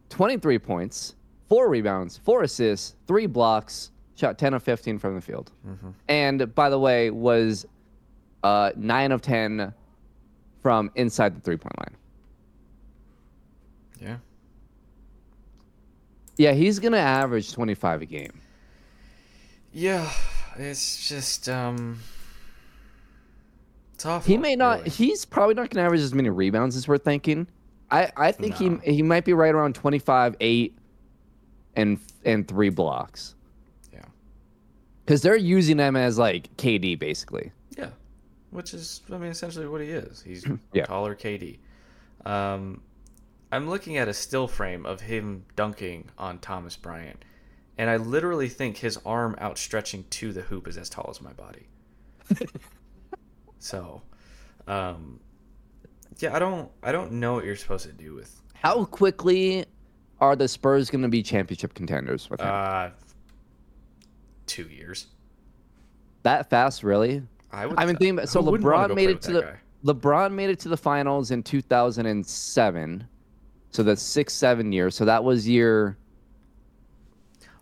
twenty-three points, four rebounds, four assists, three blocks, shot ten of fifteen from the field. Mm-hmm. And, by the way, was uh, nine of ten from inside the three-point line. Yeah. Yeah, he's going to average twenty-five a game. Yeah, it's just um, tough. He may not. Really. He's probably not going to average as many rebounds as we're thinking. I, I think no. he he might be right around twenty-five, eight, and and three blocks. Yeah. Because they're using him as like K D basically. Yeah, which is I mean essentially what he is. He's yeah. taller K D. Um. I'm looking at a still frame of him dunking on Thomas Bryant, and I literally think his arm outstretching to the hoop is as tall as my body. So, um, yeah, I don't, I don't know what you're supposed to do with him. How quickly are the Spurs going to be championship contenders with him? Uh, two years. That fast, really? I would. I mean, think, so LeBron made it to the guy? LeBron made it to the finals in two thousand seven. So that's six, seven years. So that was year.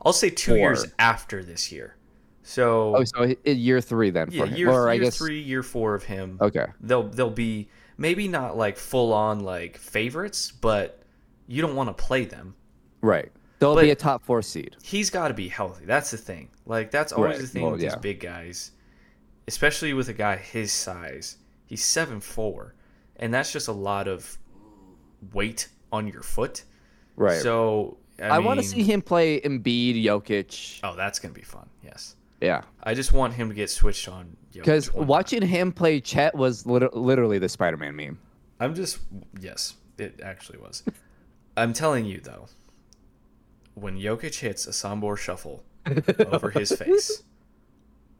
I'll say two four. years after this year. So. Oh, so year three then. For yeah, him. year, or year I guess... three, year four of him. Okay. They'll they'll be maybe not like full on like favorites, but you don't want to play them. Right. They'll but be a top four seed. He's got to be healthy. That's the thing. Like that's always right. the thing well, with yeah. these big guys, especially with a guy his size. He's seven foot four, and that's just a lot of weight on your foot. Right. So I, I mean, want to see him play Embiid, Jokic. Oh, that's going to be fun. Yes. Yeah. I just want him to get switched on Jokic. Because watching him play Chet was literally the Spider-Man meme. I'm just – yes, it actually was. I'm telling you, though, when Jokic hits a Sambor shuffle over his face,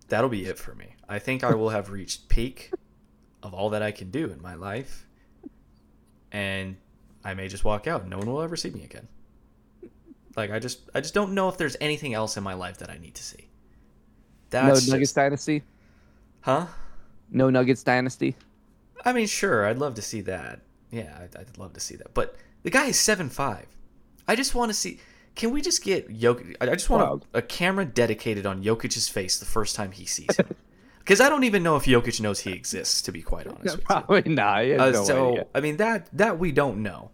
that'll be it for me. I think I will have reached peak of all that I can do in my life, and – I may just walk out. No one will ever see me again. Like I just, I just don't know if there's anything else in my life that I need to see. That's no Nuggets just... dynasty, huh? No Nuggets dynasty. I mean, sure, I'd love to see that. Yeah, I'd, I'd love to see that. But the guy is seven five. I just want to see. Can we just get Jokic? I just want wow. a, a camera dedicated on Jokic's face the first time he sees him. Because I don't even know if Jokic knows he exists, to be quite honest. No, with probably you. not. Uh, no so, idea. I mean, that that we don't know.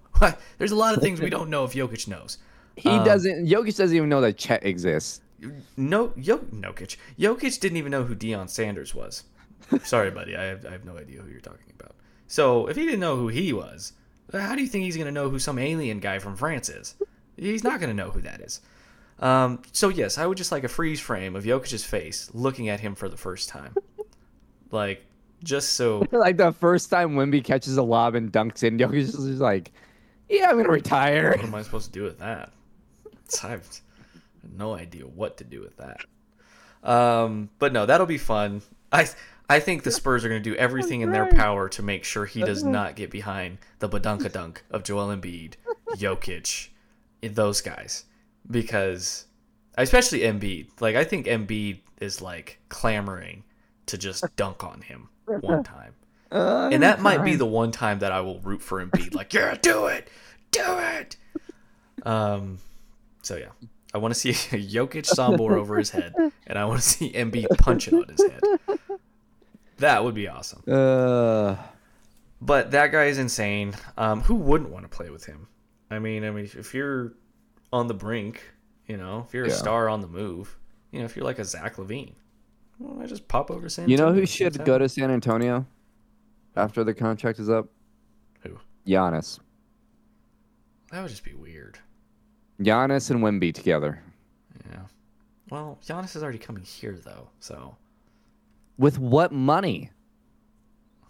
There's a lot of things we don't know if Jokic knows. He um, doesn't. Jokic doesn't even know that Chet exists. No, Jokic. Jokic didn't even know who Deion Sanders was. Sorry, buddy. I have, I have no idea who you're talking about. So if he didn't know who he was, how do you think he's going to know who some alien guy from France is? He's not going to know who that is. Um, so, yes, I would just like a freeze frame of Jokic's face looking at him for the first time. Like, just so. Like the first time Wemby catches a lob and dunks in, Jokic is just like, yeah, I'm going to retire. What am I supposed to do with that? I have no idea what to do with that. Um, but, no, that'll be fun. I I think the Spurs are going to do everything in their power to make sure he does not get behind the badunkadunk of Joel Embiid, Jokic, those guys. Because, especially Embiid, like I think Embiid is like clamoring to just dunk on him one time, uh, and that might be the one time that I will root for Embiid. Like, yeah, do it, do it. Um, so yeah, I want to see Jokic Sombor over his head, and I want to see Embiid punching on his head. That would be awesome. Uh, but that guy is insane. Um, who wouldn't want to play with him? I mean, I mean, if you're on the brink, you know, if you're a yeah. star on the move, you know, if you're like a Zach LaVine, well, I just pop over San Antonio. You know who should go to San Antonio after the contract is up? Who? Giannis. That would just be weird. Giannis and Wemby together. Yeah. Well, Giannis is already coming here, though, so. With what money?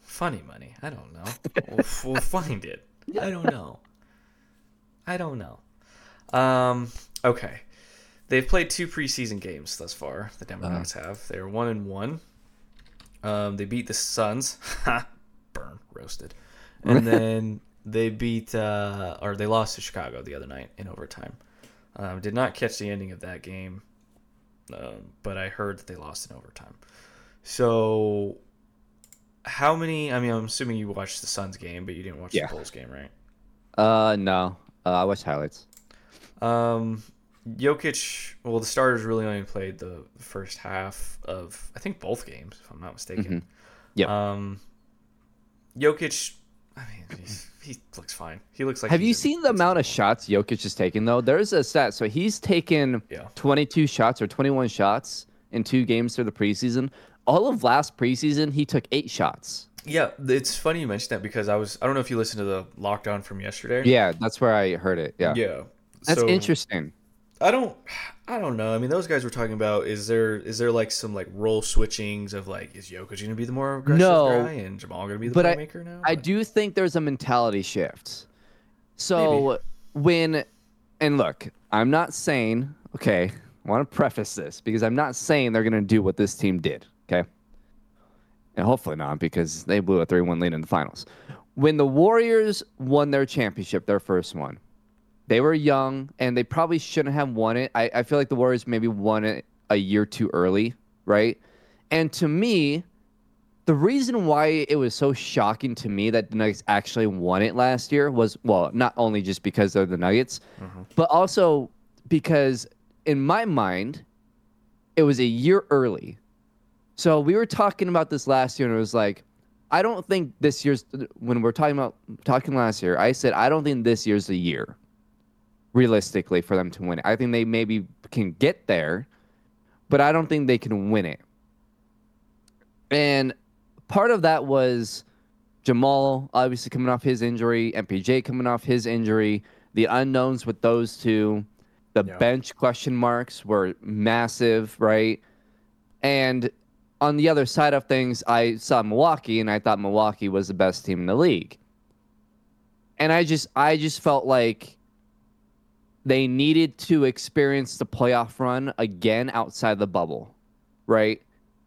Funny money. I don't know. we'll, we'll find it. I don't know. I don't know. Um. Okay, they've played two preseason games thus far. The Denver Nuggets uh-huh. have. They're one and one. Um, they beat the Suns. Ha! Burn, roasted. And then they beat, uh, or they lost to Chicago the other night in overtime. Um, did not catch the ending of that game, um, but I heard that they lost in overtime. So, how many? I mean, I'm assuming you watched the Suns game, but you didn't watch yeah. the Bulls game, right? Uh, no. Uh, I watched highlights. Um, Jokic, well, the starters really only played the first half of, I think, both games, if I'm not mistaken. Mm-hmm. Yeah. Um, Jokic, I mean, he's, he looks fine. He looks like. Have you seen the amount of shots Jokic is taking, though? There's a stat. So he's taken yeah. twenty-two shots or twenty-one shots in two games through the preseason. All of last preseason, he took eight shots. Yeah, it's funny you mentioned that because I was, I don't know if you listened to the lockdown from yesterday. Yeah, that's where I heard it. Yeah. Yeah. That's so interesting. I don't, I don't know. I mean, those guys were talking about is there is there like some like role switchings of like is Jokic going to be the more aggressive no, guy and Jamal going to be the playmaker now? I like, do think there's a mentality shift. So maybe. when, and look, I'm not saying okay. I want to preface this because I'm not saying they're going to do what this team did. Okay, and hopefully not because they blew a three one lead in the finals. When the Warriors won their championship, their first one. They were young, and they probably shouldn't have won it. I, I feel like the Warriors maybe won it a year too early, right? And to me, the reason why it was so shocking to me that the Nuggets actually won it last year was, well, not only just because they're the Nuggets, mm-hmm. but also because, in my mind, it was a year early. So we were talking about this last year, and it was like, I don't think this year's – when we're talking about talking last year, I said I don't think this year's the year. Realistically, for them to win it, I think they maybe can get there, but I don't think they can win it. And part of that was Jamal obviously coming off his injury, M P J coming off his injury, the unknowns with those two, the yeah. bench question marks were massive, right? And on the other side of things, I saw Milwaukee, and I thought Milwaukee was the best team in the league. And I just, I just felt like they needed to experience the playoff run again outside the bubble, right?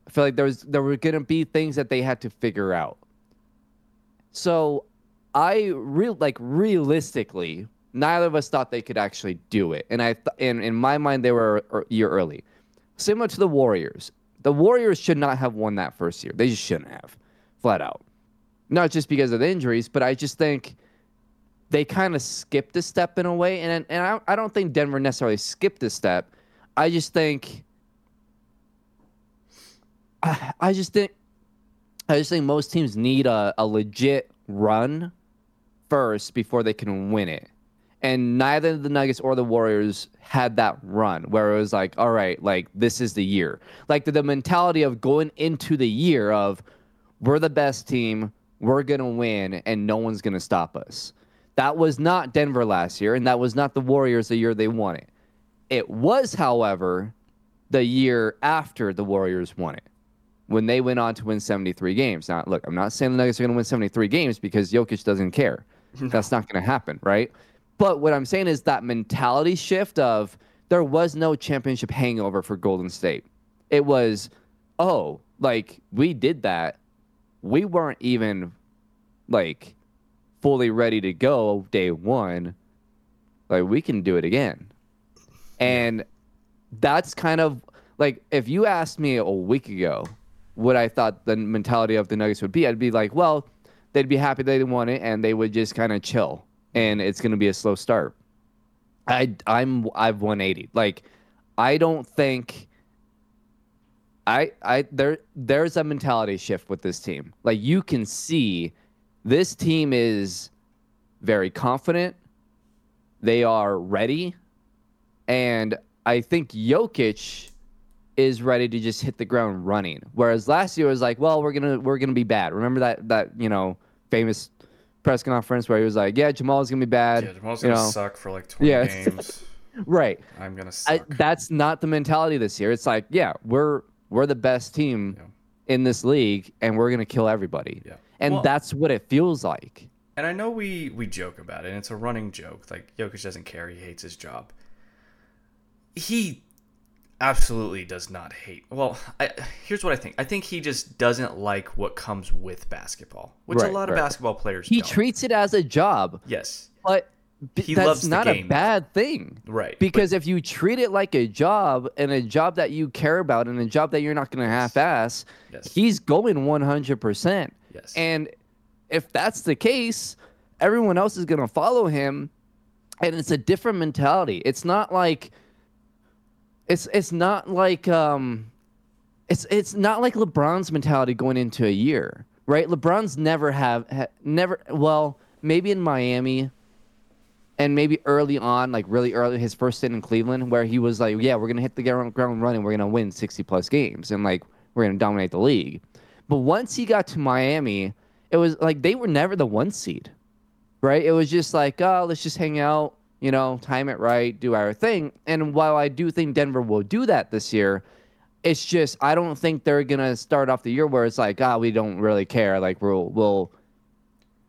I feel like there was there were going to be things that they had to figure out. So I real like realistically, neither of us thought they could actually do it. And I th- in, in my mind, they were a year early. Similar to the Warriors. The Warriors should not have won that first year. They just shouldn't have, flat out. not just because of the injuries, but I just think they kind of skipped a step in a way. And and I, I don't think Denver necessarily skipped a step. I just think I, I just think I just think most teams need a, a legit run first before they can win it. And neither the Nuggets or the Warriors had that run where it was like, all right, like this is the year. Like the, the mentality of going into the year of we're the best team, we're going to win, and no one's going to stop us. That was not Denver last year, and that was not the Warriors the year they won it. It was, however, the year after the Warriors won it, when they went on to win seventy-three games. Now, look, I'm not saying the Nuggets are going to win seventy-three games because Jokic doesn't care. That's not going to happen, right? But what I'm saying is that mentality shift of there was no championship hangover for Golden State. It was, oh, like, we did that. We weren't even, like, fully ready to go day one. Like, we can do it again. And that's kind of, like, if you asked me a week ago what I thought the mentality of the Nuggets would be, I'd be like, well, they'd be happy they won it, and they would just kind of chill. And it's going to be a slow start. I, I'm, I've one eighty. Like, I don't think I, I, there, there's a mentality shift with this team. Like, you can see this team is very confident. They are ready. And I think Jokic is ready to just hit the ground running. Whereas last year it was like, well, we're going to, we're going to be bad. Remember that, that, you know, famous press conference where he was like, yeah, Jamal's going to be bad. Yeah, Jamal's going to suck for like twenty yeah. games. Right. I'm going to suck. I, that's not the mentality this year. It's like, yeah, we're we're the best team yeah. in this league, and we're going to kill everybody. Yeah. And well, that's what it feels like. And I know we, we joke about it, and it's a running joke. Like, Jokic doesn't care. He hates his job. He absolutely does not hate. Well, I, here's what I think. I think he just doesn't like what comes with basketball, which right, a lot right. of basketball players he don't. Treats it as a job. Yes. But he that's loves not the game. A bad thing. Right. Because but, if you treat it like a job, and a job that you care about, and a job that you're not going to half-ass, yes. he's going one hundred percent. Yes. And if that's the case, everyone else is going to follow him, and it's a different mentality. It's not like it's it's not like um it's it's not like LeBron's mentality going into a year, right? LeBron's never have ha, never well, maybe in Miami and maybe early on, like really early, his first stint in Cleveland, where he was like, yeah, we're going to hit the ground running, we're going to win sixty plus games, and like we're going to dominate the league. But once he got to Miami, it was like they were never the one seed, right? It was just like, oh, let's just hang out, you know, time it right, do our thing. And while I do think Denver will do that this year, it's just I don't think they're going to start off the year where it's like, ah, oh, we don't really care. Like, we'll we'll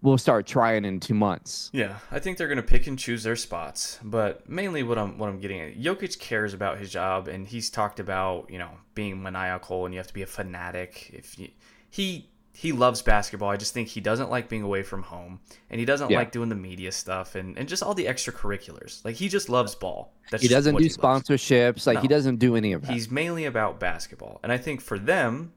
we'll start trying in two months. Yeah, I think they're going to pick and choose their spots. But mainly what I'm what I'm getting at, Jokic cares about his job, and he's talked about, you know, being maniacal, and you have to be a fanatic. If you, he he loves basketball. I just think he doesn't like being away from home, and he doesn't yeah. like doing the media stuff and, and just all the extracurriculars. Like, he just loves ball. That's he doesn't do he sponsorships. Loves. Like, no. He doesn't do any of that. He's mainly about basketball. And I think for them,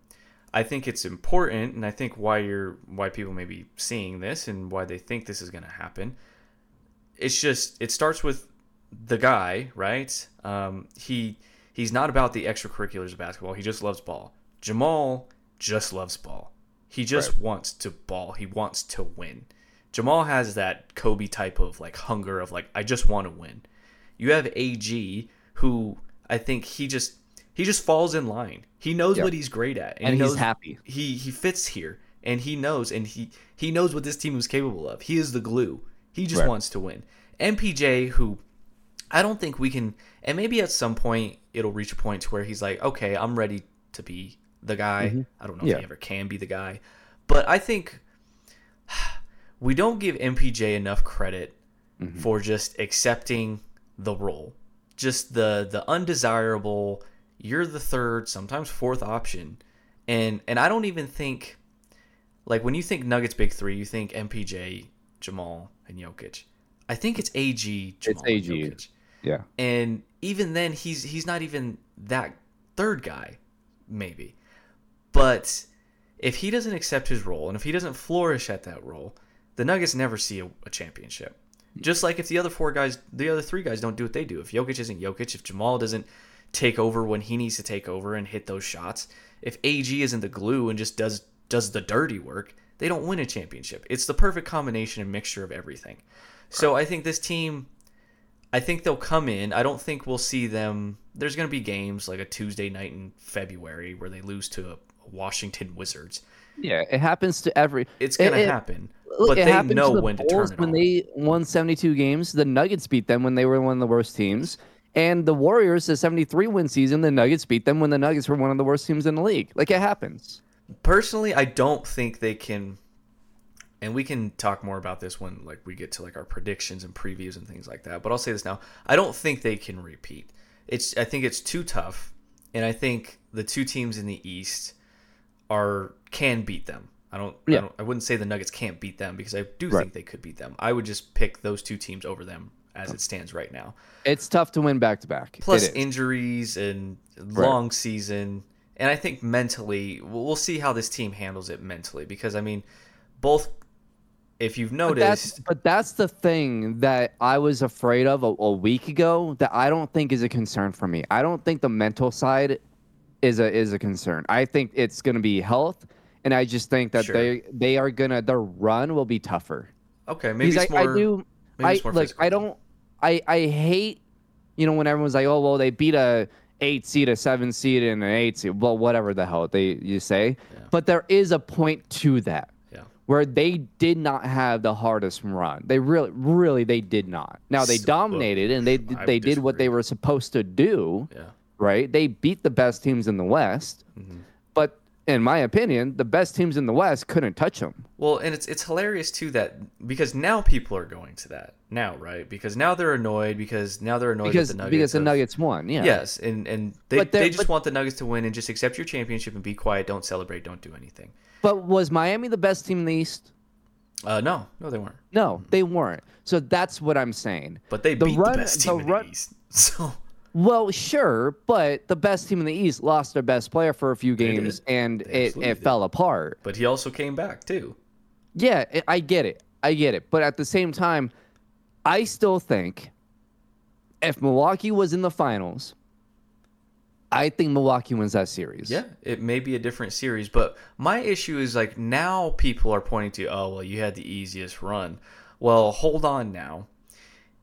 I think it's important, and I think why you're why people may be seeing this and why they think this is going to happen. It's just it starts with the guy, right? Um, he he's not about the extracurriculars of basketball. He just loves ball. Jamal just loves ball. He just right. wants to ball. He wants to win. Jamal has that Kobe type of like hunger of like, I just want to win. You have A G, who I think he just he just falls in line. He knows yep. what he's great at, and, and he knows, he's happy. He he fits here, and he knows, and he he knows what this team was capable of. He is the glue. He just right. wants to win. M P J, who I don't think we can, and maybe at some point it'll reach a point to where he's like, okay, I'm ready to be the guy. Mm-hmm. I don't know yeah. if he ever can be the guy, but I think we don't give M P J enough credit mm-hmm. for just accepting the role, just the the undesirable. You're the third, sometimes fourth option, and and I don't even think, like, when you think Nuggets big three, you think M P J, Jamal, and Jokic. I think it's A G, Jamal, it's A G. And Jokic. Yeah, and even then, he's he's not even that third guy, maybe. But if he doesn't accept his role and if he doesn't flourish at that role, the Nuggets never see a, a championship. Just like if the other four guys, the other three guys don't do what they do. If Jokic isn't Jokic, if Jamal doesn't take over when he needs to take over and hit those shots, if A G isn't the glue and just does does the dirty work, they don't win a championship. It's the perfect combination and mixture of everything. So I think this team, I think they'll come in. I don't think we'll see them. There's going to be games like a Tuesday night in February where they lose to a Washington Wizards. Yeah, it happens to every. It's going to it, happen. Look, but they know to the when Bulls to turn it when on. They won seventy-two games, the Nuggets beat them when they were one of the worst teams. And the Warriors, the seventy-three win season, the Nuggets beat them when the Nuggets were one of the worst teams in the league. Like, it happens. Personally, I don't think they can, and we can talk more about this when like we get to like our predictions and previews and things like that, but I'll say this now. I don't think they can repeat. It's I think it's too tough, and I think the two teams in the East are can beat them. I don't, yeah. I don't I wouldn't say the Nuggets can't beat them because I do right. think they could beat them. I would just pick those two teams over them as it stands right now. It's tough to win back to back. Plus injuries and long right. season. And I think mentally, we'll see how this team handles it mentally because, I mean, both, if you've noticed. But that's, but that's the thing that I was afraid of a, a week ago that I don't think is a concern for me. I don't think the mental side is a is a concern. I think it's going to be health, and I just think that sure. they, they are going to, their run will be tougher. Okay, maybe because it's I, more, I do, maybe I, it's more like, physical. I don't, I, I hate, you know, when everyone's like, oh, well, they beat a eight seed, a seven seed, and an eight seed, well, whatever the hell they you say. Yeah. But there is a point to that yeah. where they did not have the hardest run. They really, really, they did not. Now, they so, dominated, and they I they did disagree. What they were supposed to do, yeah. right? They beat the best teams in the West. Mm-hmm. But in my opinion, the best teams in the West couldn't touch them. Well, and it's it's hilarious, too, that because now people are going to that. Now, right? Because now they're annoyed because now they're annoyed because, at the Nuggets. Because the Nuggets won, yeah. Yes, and, and they they just but, want the Nuggets to win and just accept your championship and be quiet, don't celebrate, don't do anything. But was Miami the best team in the East? Uh, no. No, they weren't. No, they weren't. So that's what I'm saying. But they the beat run, the best team the in run, the East. So. Well, sure, but the best team in the East lost their best player for a few games, and it, it fell apart. But he also came back, too. Yeah, it, I get it. I get it. But at the same time, I still think if Milwaukee was in the finals, I think Milwaukee wins that series. Yeah, it may be a different series, but my issue is like now people are pointing to, oh, well, you had the easiest run. Well, hold on now.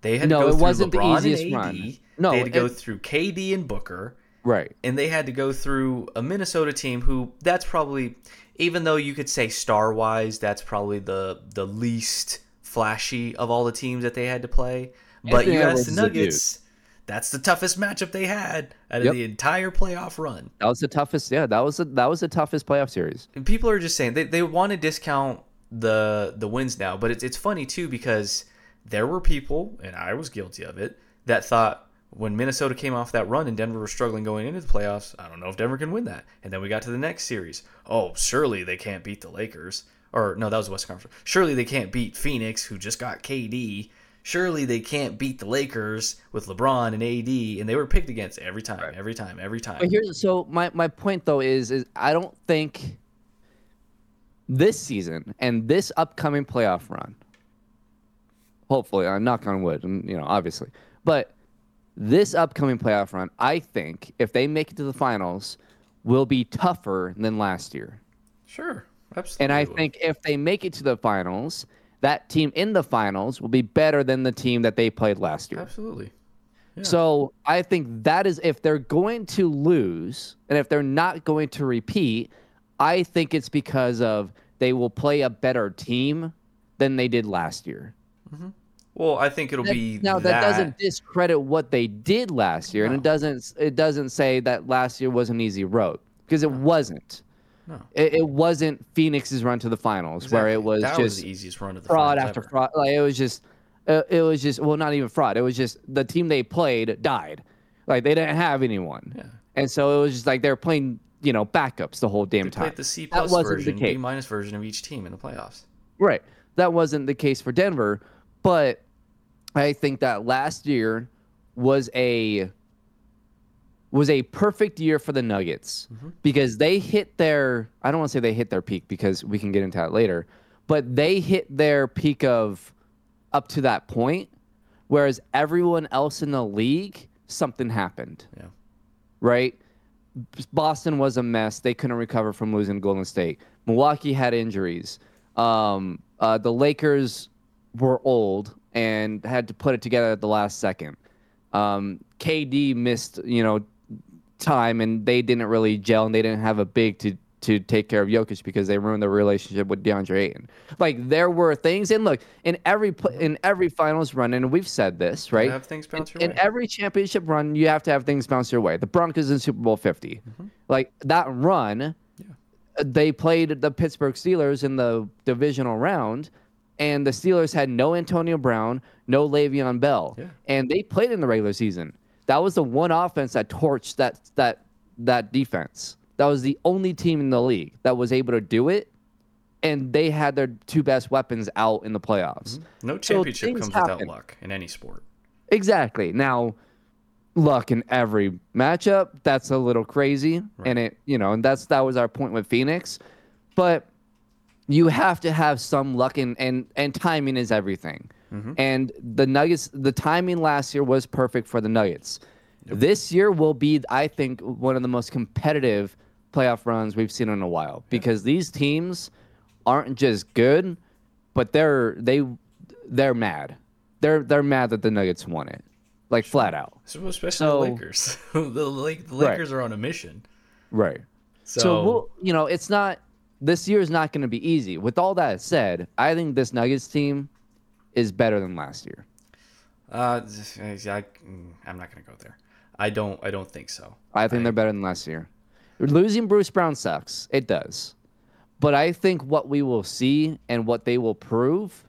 They had no, to go it through wasn't LeBron the easiest and A D. Run. No, they had to go it, through K D and Booker. Right. And they had to go through a Minnesota team who that's probably, even though you could say star-wise, that's probably the the least flashy of all the teams that they had to play, but you asked the Nuggets. That's the toughest matchup they had out of yep. the entire playoff run. That was the toughest. Yeah, that was the, that was the toughest playoff series. And people are just saying they, they want to discount the the wins now, but it's it's funny too because there were people, and I was guilty of it, that thought when Minnesota came off that run and Denver were struggling going into the playoffs, I don't know if Denver can win that. And then we got to the next series. Oh, surely they can't beat the Lakers. Or, no, that was Western Conference. Surely they can't beat Phoenix, who just got K D. Surely they can't beat the Lakers with LeBron and A D. And they were picked against every time, right. every time, every time. But here's, so my, my point, though, is, is I don't think this season and this upcoming playoff run, hopefully, I knock on wood, you know, obviously. But this upcoming playoff run, I think, if they make it to the finals, will be tougher than last year. Sure. Absolutely. And I think if they make it to the finals, that team in the finals will be better than the team that they played last year. Absolutely. Yeah. So I think that is if they're going to lose and if they're not going to repeat, I think it's because of they will play a better team than they did last year. Mm-hmm. Well, I think it'll that, be now that, that doesn't discredit what they did last year, no. and it doesn't it doesn't say that last year was an easy road because it no. wasn't. No. It, it wasn't Phoenix's run to the finals exactly. where it was that just was the easiest run to the fraud after ever. fraud. Like it was just, uh, it was just well, not even fraud. It was just the team they played died, like they didn't have anyone, yeah. and so it was just like they were playing, you know, backups the whole damn they time. Played the C plus version, B minus version of each team in the playoffs. Right, that wasn't the case for Denver, but I think that last year was a was a perfect year for the Nuggets mm-hmm. because they hit their, I don't want to say they hit their peak because we can get into that later, but they hit their peak of up to that point, whereas everyone else in the league, something happened. Yeah. Right? Boston was a mess. They couldn't recover from losing Golden State. Milwaukee had injuries. Um, uh, the Lakers were old and had to put it together at the last second. Um, K D missed, you know, time, and they didn't really gel, and they didn't have a big to to take care of Jokic because they ruined their relationship with DeAndre Ayton. Like, there were things, and look, in every in every finals run, and we've said this, right? You have things bounce your in, way. In every championship run, you have to have things bounce your way. The Broncos in Super Bowl fifty. Mm-hmm. Like, that run, yeah. They played the Pittsburgh Steelers in the divisional round, and the Steelers had no Antonio Brown, no Le'Veon Bell, yeah. and they played in the regular season. That was the one offense that torched that that that defense. That was the only team in the league that was able to do it, and they had their two best weapons out in the playoffs. Mm-hmm. No championship so comes happen. Without luck in any sport. Exactly. Now, luck in every matchup, that's a little crazy, right. and it you know, and that's that was our point with Phoenix, but you have to have some luck, and and, and timing is everything. Mm-hmm. And the Nuggets, the timing last year was perfect for the Nuggets. Yep. This year will be, I think, one of the most competitive playoff runs we've seen in a while because yeah. these teams aren't just good, but they're they they're mad. They're they're mad that the Nuggets won it, like sure. flat out. So especially so, the Lakers. the, Lake, the Lakers right. are on a mission, right? So, so we'll, you know, it's not this year is not going to be easy. With all that said, I think this Nuggets team is better than last year. Uh, I, I'm not going to go there. I don't. I don't think so. I think I, they're better than last year. Losing Bruce Brown sucks. It does, but I think what we will see and what they will prove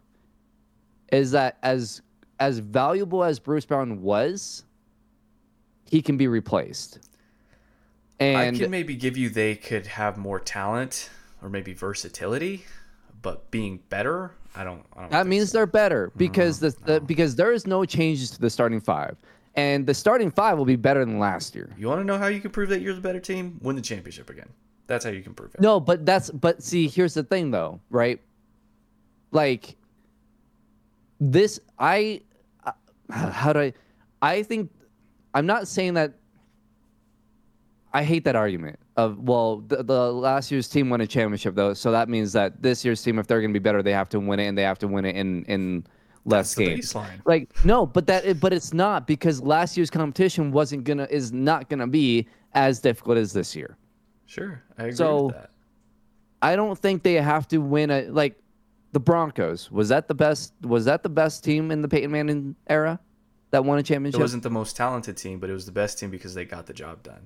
is that as as valuable as Bruce Brown was, he can be replaced. And I can maybe give you they could have more talent or maybe versatility, but being better, I don't. I don't that means so. They're better because no, the, the no. because there is no changes to the starting five. And the starting five will be better than last year. You want to know how you can prove that you're the better team? Win the championship again. That's how you can prove it. No, but that's but see, here's the thing though, right? Like this, I how do I? I think I'm not saying that. I hate that argument of well, the, the last year's team won a championship though, so that means that this year's team, if they're going to be better, they have to win it, and they have to win it in in. Less games, like no, but that, but it's not because last year's competition wasn't gonna is not gonna be as difficult as this year. Sure, I agree so, with that. I don't think they have to win a like the Broncos. Was that the best? Was that the best team in the Peyton Manning era that won a championship? It wasn't the most talented team, but it was the best team because they got the job done.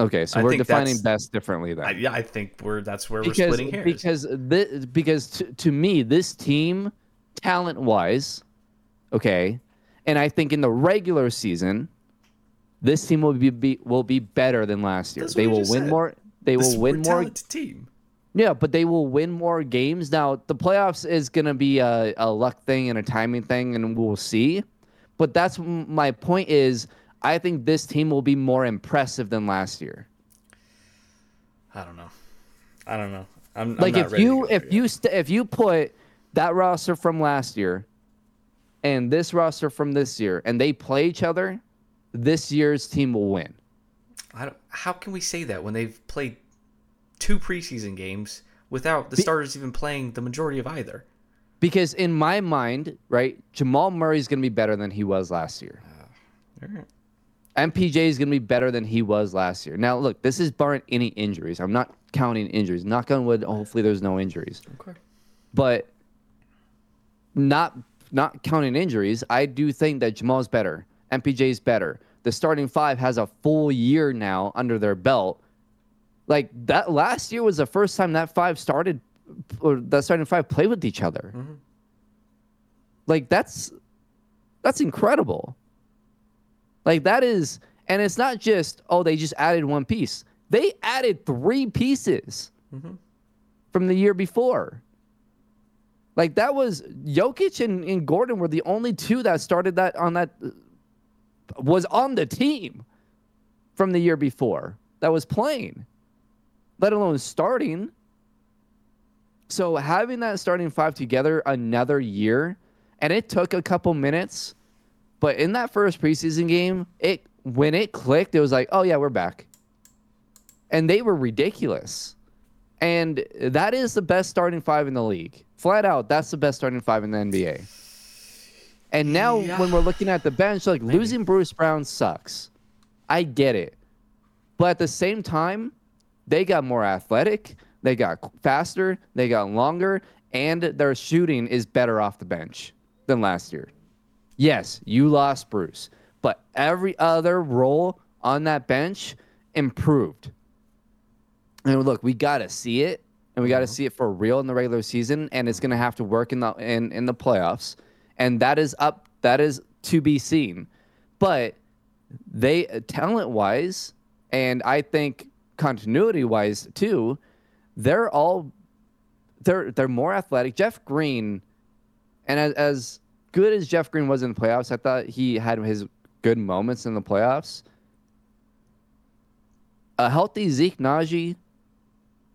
Okay, so I we're defining best differently then. I, yeah, I think we're that's where because, we're splitting hairs because this, because to, to me this team. Talent-wise, okay, and I think in the regular season, this team will be, be will be better than last year. They will win said. more. They this will win more. Talented team. Yeah, but they will win more games. Now the playoffs is gonna be a, a luck thing and a timing thing, and we'll see. But that's my point is, I think this team will be more impressive than last year. I don't know. I don't know. I'm like I'm not if ready you if yet. you st- if you put. That roster from last year and this roster from this year, and they play each other, this year's team will win. I don't, how can we say that when they've played two preseason games without the Be, starters even playing the majority of either? Because in my mind, right, Jamal Murray's going to be better than he was last year. Uh, all right. M P J is going to be better than he was last year. Now, look, this is barring any injuries. I'm not counting injuries. Knock on wood, hopefully there's no injuries. Okay. But... Not not counting injuries, I do think that Jamal's better. M P J's better. The starting five has a full year now under their belt. Like that last year was the first time that five started, or that starting five played with each other. Mm-hmm. Like that's that's incredible. Like that is, and it's not just oh they just added one piece. They added three pieces mm-hmm. from the year before. Like, that was... Jokic and, and Gordon were the only two that started that on that... was on the team. from the year before that was playing, let alone starting. So having that starting five together another year, and it took a couple minutes, but in that first preseason game, it when it clicked, it was like, oh yeah, we're back. And they were ridiculous. And that is the best starting five in the league. Flat out, that's the best starting five in the N B A. And now yeah. when we're looking at the bench, like Maybe. losing Bruce Brown sucks. I get it. But at the same time, they got more athletic, they got faster, they got longer, and their shooting is better off the bench than last year. Yes, you lost Bruce, but every other role on that bench improved. And look, we got to see it, and we got to see it for real in the regular season, and it's going to have to work in the in, in the playoffs. And that is up, that is to be seen. But they, talent-wise, and I think continuity-wise too, they're all they're they're more athletic. Jeff Green, and as, as good as Jeff Green was in the playoffs, I thought he had his good moments in the playoffs. A healthy Zeke Nnaji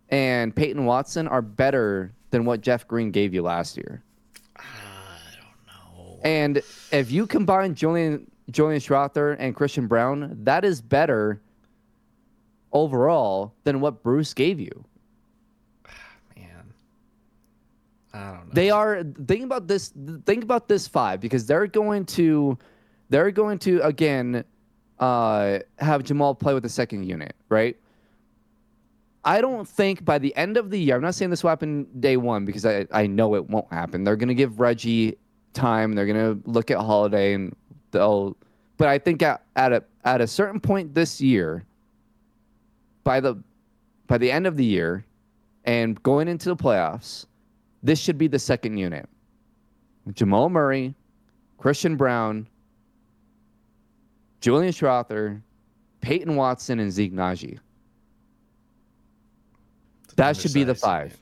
and Peyton Watson are better than what Jeff Green gave you last year. I don't know. And if you combine Julian Julian Strawther and Christian Brown, that is better overall than what Bruce gave you. Man, I don't know. They are think about this. Think about this five, because they're going to, they're going to again. Uh, have Jamal play with the second unit, right? I don't think by the end of the year, I'm not saying this will happen day one because I, I know it won't happen. They're going to give Reggie time. They're going to look at Holiday and they'll, but I think at, at a at a certain point this year, by the by the end of the year and going into the playoffs, this should be the second unit. Jamal Murray, Christian Brown, Julian Strawther, Peyton Watson, and Zeke Nnaji. That should be the five.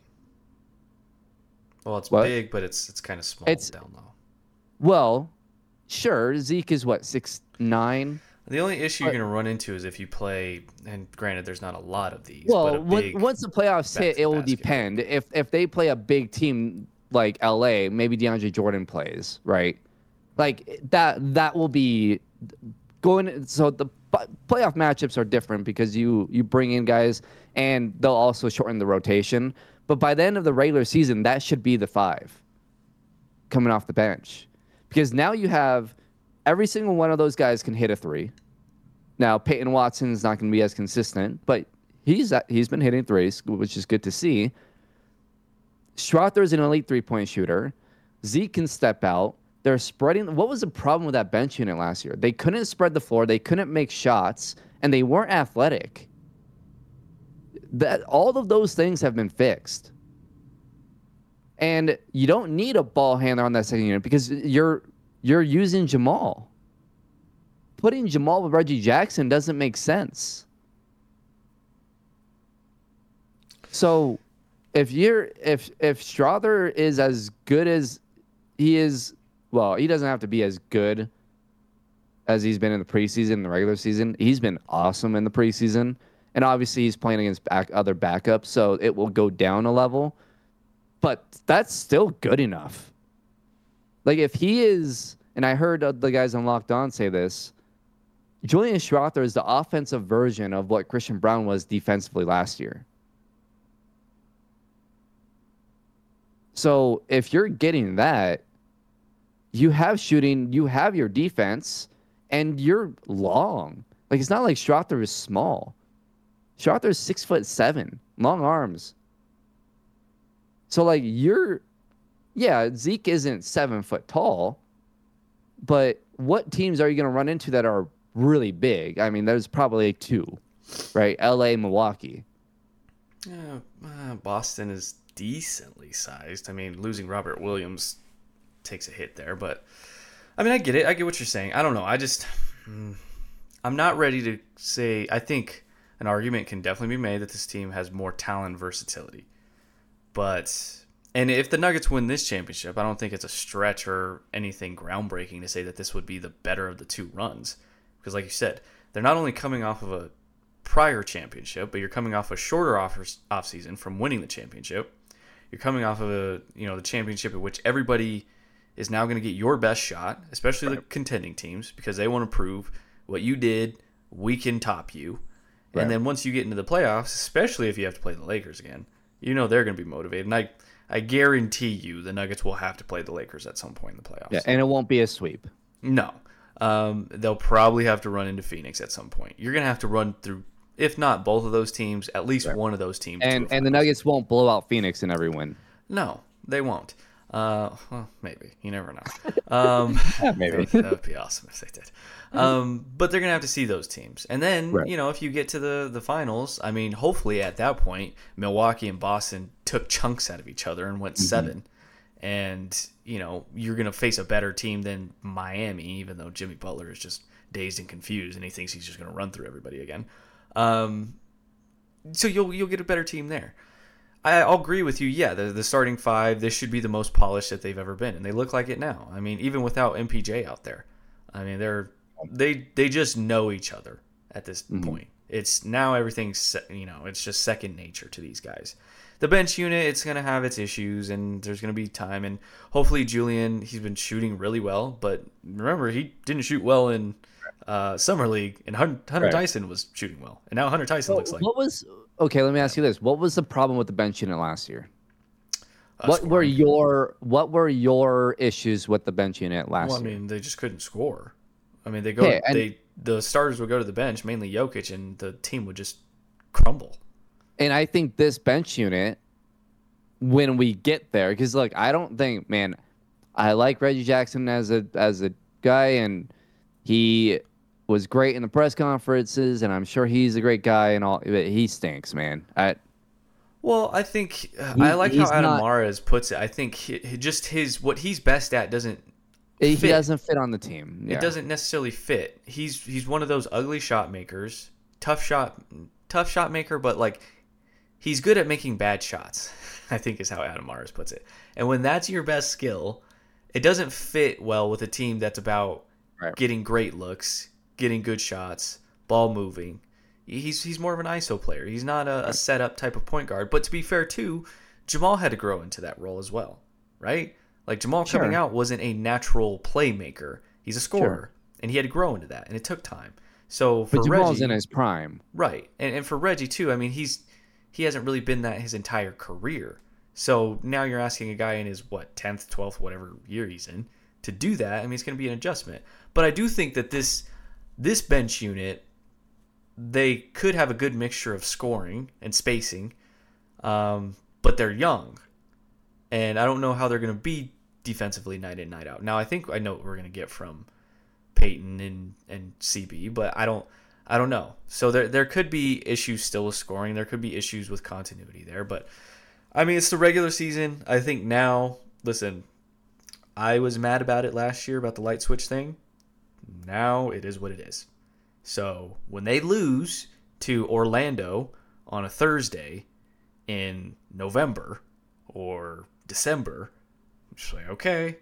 Well, it's what? big, but it's it's kind of small it's, down low. Well, sure. Zeke is what, six nine? The only issue but, you're going to run into is if you play, and granted, there's not a lot of these. Well, but big, once the playoffs hit, it will basket. depend. If if they play a big team like L A, maybe DeAndre Jordan plays, right? Like, that that will be... Going so the playoff matchups are different because you you bring in guys and they'll also shorten the rotation. But by the end of the regular season, that should be the five coming off the bench, because now you have every single one of those guys can hit a three. Now Peyton Watson's not going to be as consistent, but he's he's been hitting threes, which is good to see. Strawther is an elite three point shooter. Zeke can step out. They're spreading. What was the problem with that bench unit last year? They couldn't spread the floor. They couldn't make shots, and they weren't athletic. That all of those things have been fixed. And you don't need a ball handler on that second unit because you're you're using Jamal. Putting Jamal with Reggie Jackson doesn't make sense. So, if you're if if Strawther is as good as he is. Well, he doesn't have to be as good as he's been in the preseason, in the regular season. He's been awesome in the preseason. And obviously, he's playing against back, other backups, so it will go down a level. But that's still good enough. Like, if he is, and I heard the guys on Locked On say this, Julian Strawther is the offensive version of what Christian Brown was defensively last year. So, if you're getting that, you have shooting, you have your defense, and you're long. Like, it's not like Strawther is small. Strawther is six foot seven, long arms. So, like, you're, yeah, Zeke isn't seven foot tall, but what teams are you going to run into that are really big? I mean, there's probably two, right? L A, Milwaukee. Yeah, uh, Boston is decently sized. I mean, losing Robert Williams takes a hit there, but I mean, I get it. I get what you're saying. I don't know. I just, I'm not ready to say. I think an argument can definitely be made that this team has more talent versatility, but, and if the Nuggets win this championship, I don't think it's a stretch or anything groundbreaking to say that this would be the better of the two runs. Because like you said, they're not only coming off of a prior championship, but you're coming off a shorter off offseason from winning the championship. You're coming off of a, you know, the championship at which everybody is now going to get your best shot, especially right. the contending teams, because they want to prove what you did, we can top you. Right. And then once you get into the playoffs, especially if you have to play the Lakers again, you know they're going to be motivated. And I, I guarantee you the Nuggets will have to play the Lakers at some point in the playoffs. Yeah, and it won't be a sweep. No. Um, they'll probably have to run into Phoenix at some point. You're going to have to run through, if not both of those teams, at least right. one of those teams. And and the Nuggets won't blow out Phoenix in every win. No, they won't. Uh, well, maybe. You never know. Um, maybe. That would be awesome if they did. Um, but they're going to have to see those teams. And then, right. you know, if you get to the, the finals, I mean, hopefully at that point, Milwaukee and Boston took chunks out of each other and went mm-hmm. seven. And, you know, you're going to face a better team than Miami, even though Jimmy Butler is just dazed and confused and he thinks he's just going to run through everybody again. Um, so you'll you'll get a better team there. I, I'll agree with you. Yeah, the, the starting five, this should be the most polished that they've ever been, and they look like it now. I mean, even without M P J out there, I mean they're they they just know each other at this mm-hmm. point. It's now everything's, you know, it's just second nature to these guys. The bench unit, it's going to have its issues, and there's going to be time. And hopefully Julian, he's been shooting really well, but remember, he didn't shoot well in uh, Summer League, and Hunter, Hunter right. Tyson was shooting well. And now Hunter Tyson well, looks like... What was Okay, let me ask you this. What was the problem with the bench unit last year? Uh, what scoring. were your What were your issues with the bench unit last year? Well, I mean, year? they just couldn't score. I mean, they go... Yeah, and, they the starters would go to the bench, mainly Jokic, and the team would just crumble. And I think this bench unit, when we get there, because look, I don't think, man, I like Reggie Jackson as a as a guy, and he was great in the press conferences, and I'm sure he's a great guy and all, but he stinks, man. I, well, I think he, I like how Adam not, Mares puts it. I think he, he just his what he's best at doesn't. He fit. doesn't fit on the team. Yeah. It doesn't necessarily fit. He's he's one of those ugly shot makers, tough shot, tough shot maker, but like. He's good at making bad shots, I think is how Adam Mares puts it. And when that's your best skill, it doesn't fit well with a team that's about right. getting great looks, getting good shots, ball moving. He's he's more of an I S O player. He's not a, a set-up type of point guard. But to be fair, too, Jamal had to grow into that role as well, right? Like Jamal sure. coming out wasn't a natural playmaker. He's a scorer, sure. and he had to grow into that, and it took time. So for but Jamal's Reggie, in his prime. Right, and, and for Reggie, too, I mean, he's – he hasn't really been that his entire career. So now you're asking a guy in his, what, tenth, twelfth, whatever year he's in, to do that. I mean, it's going to be an adjustment. But I do think that this this bench unit, they could have a good mixture of scoring and spacing, um, but they're young. And I don't know how they're going to be defensively night in, night out. Now, I think I know what we're going to get from Peyton and, and C B, but I don't... I don't know. So there there could be issues still with scoring. There could be issues with continuity there. But, I mean, it's the regular season. I think now, listen, I was mad about it last year, about the light switch thing. Now it is what it is. So when they lose to Orlando on a Thursday in November or December, I'm just like, okay,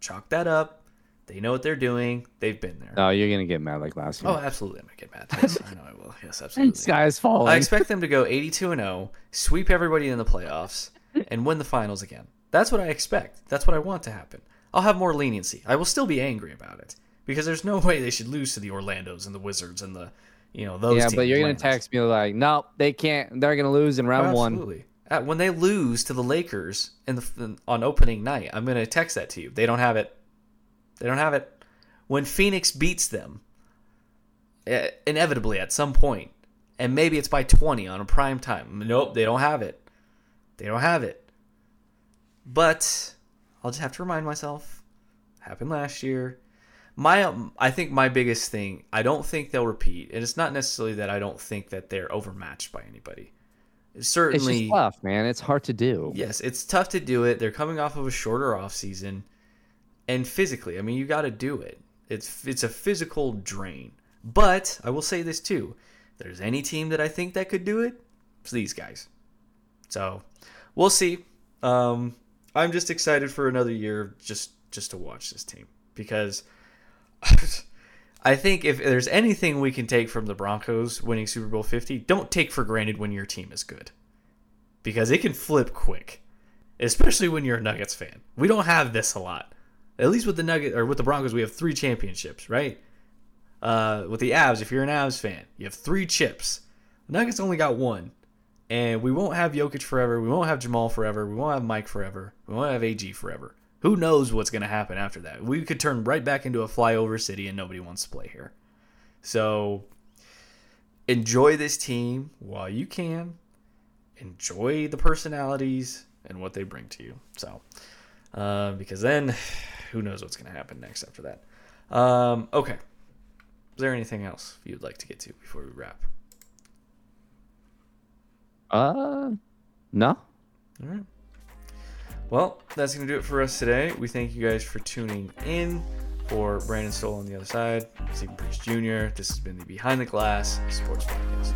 chalk that up. They know what they're doing. They've been there. Oh, you're going to get mad like last year. Oh, absolutely. I'm going to get mad. Yes, I know I will. Yes, absolutely. Sky is falling. I expect them to go eighty-two and oh, sweep everybody in the playoffs, and win the finals again. That's what I expect. That's what I want to happen. I'll have more leniency. I will still be angry about it because there's no way they should lose to the Orlandos and the Wizards and the, you know, those yeah, teams. Yeah, but you're going to text me like, nope, they can't. They're going to lose in round oh, one. Absolutely. When they lose to the Lakers in the on opening night, I'm going to text that to you. They don't have it. They don't have it. When Phoenix beats them, inevitably at some point, and maybe it's by twenty on a prime time. Nope, they don't have it. They don't have it. But I'll just have to remind myself, happened last year. My, um, I think my biggest thing, I don't think they'll repeat, and it's not necessarily that I don't think that they're overmatched by anybody. It's certainly, it's just tough, man. It's hard to do. Yes, it's tough to do it. They're coming off of a shorter offseason. And physically, I mean, you got to do it. It's it's a physical drain. But I will say this, too. If there's any team that I think that could do it, it's these guys. So we'll see. Um, I'm just excited for another year just, just to watch this team because I think if there's anything we can take from the Broncos winning Super Bowl fifty, don't take for granted when your team is good, because it can flip quick, especially when you're a Nuggets fan. We don't have this a lot. At least with the Nuggets or with the Broncos, we have three championships, right? Uh, with the Avs, if you're an Avs fan, you have three chips. The Nuggets only got one. And we won't have Jokic forever. We won't have Jamal forever. We won't have Mike forever. We won't have A G forever. Who knows what's going to happen after that? We could turn right back into a flyover city and nobody wants to play here. So enjoy this team while you can. Enjoy the personalities and what they bring to you. So, uh, because then who knows what's going to happen next after that. Um, okay. Is there anything else you'd like to get to before we wrap? Uh, no. All right. Well, that's going to do it for us today. We thank you guys for tuning in. For Brandon Stoll on the other side, Stephen Priest Junior, this has been the Behind the Glass Sports Podcast.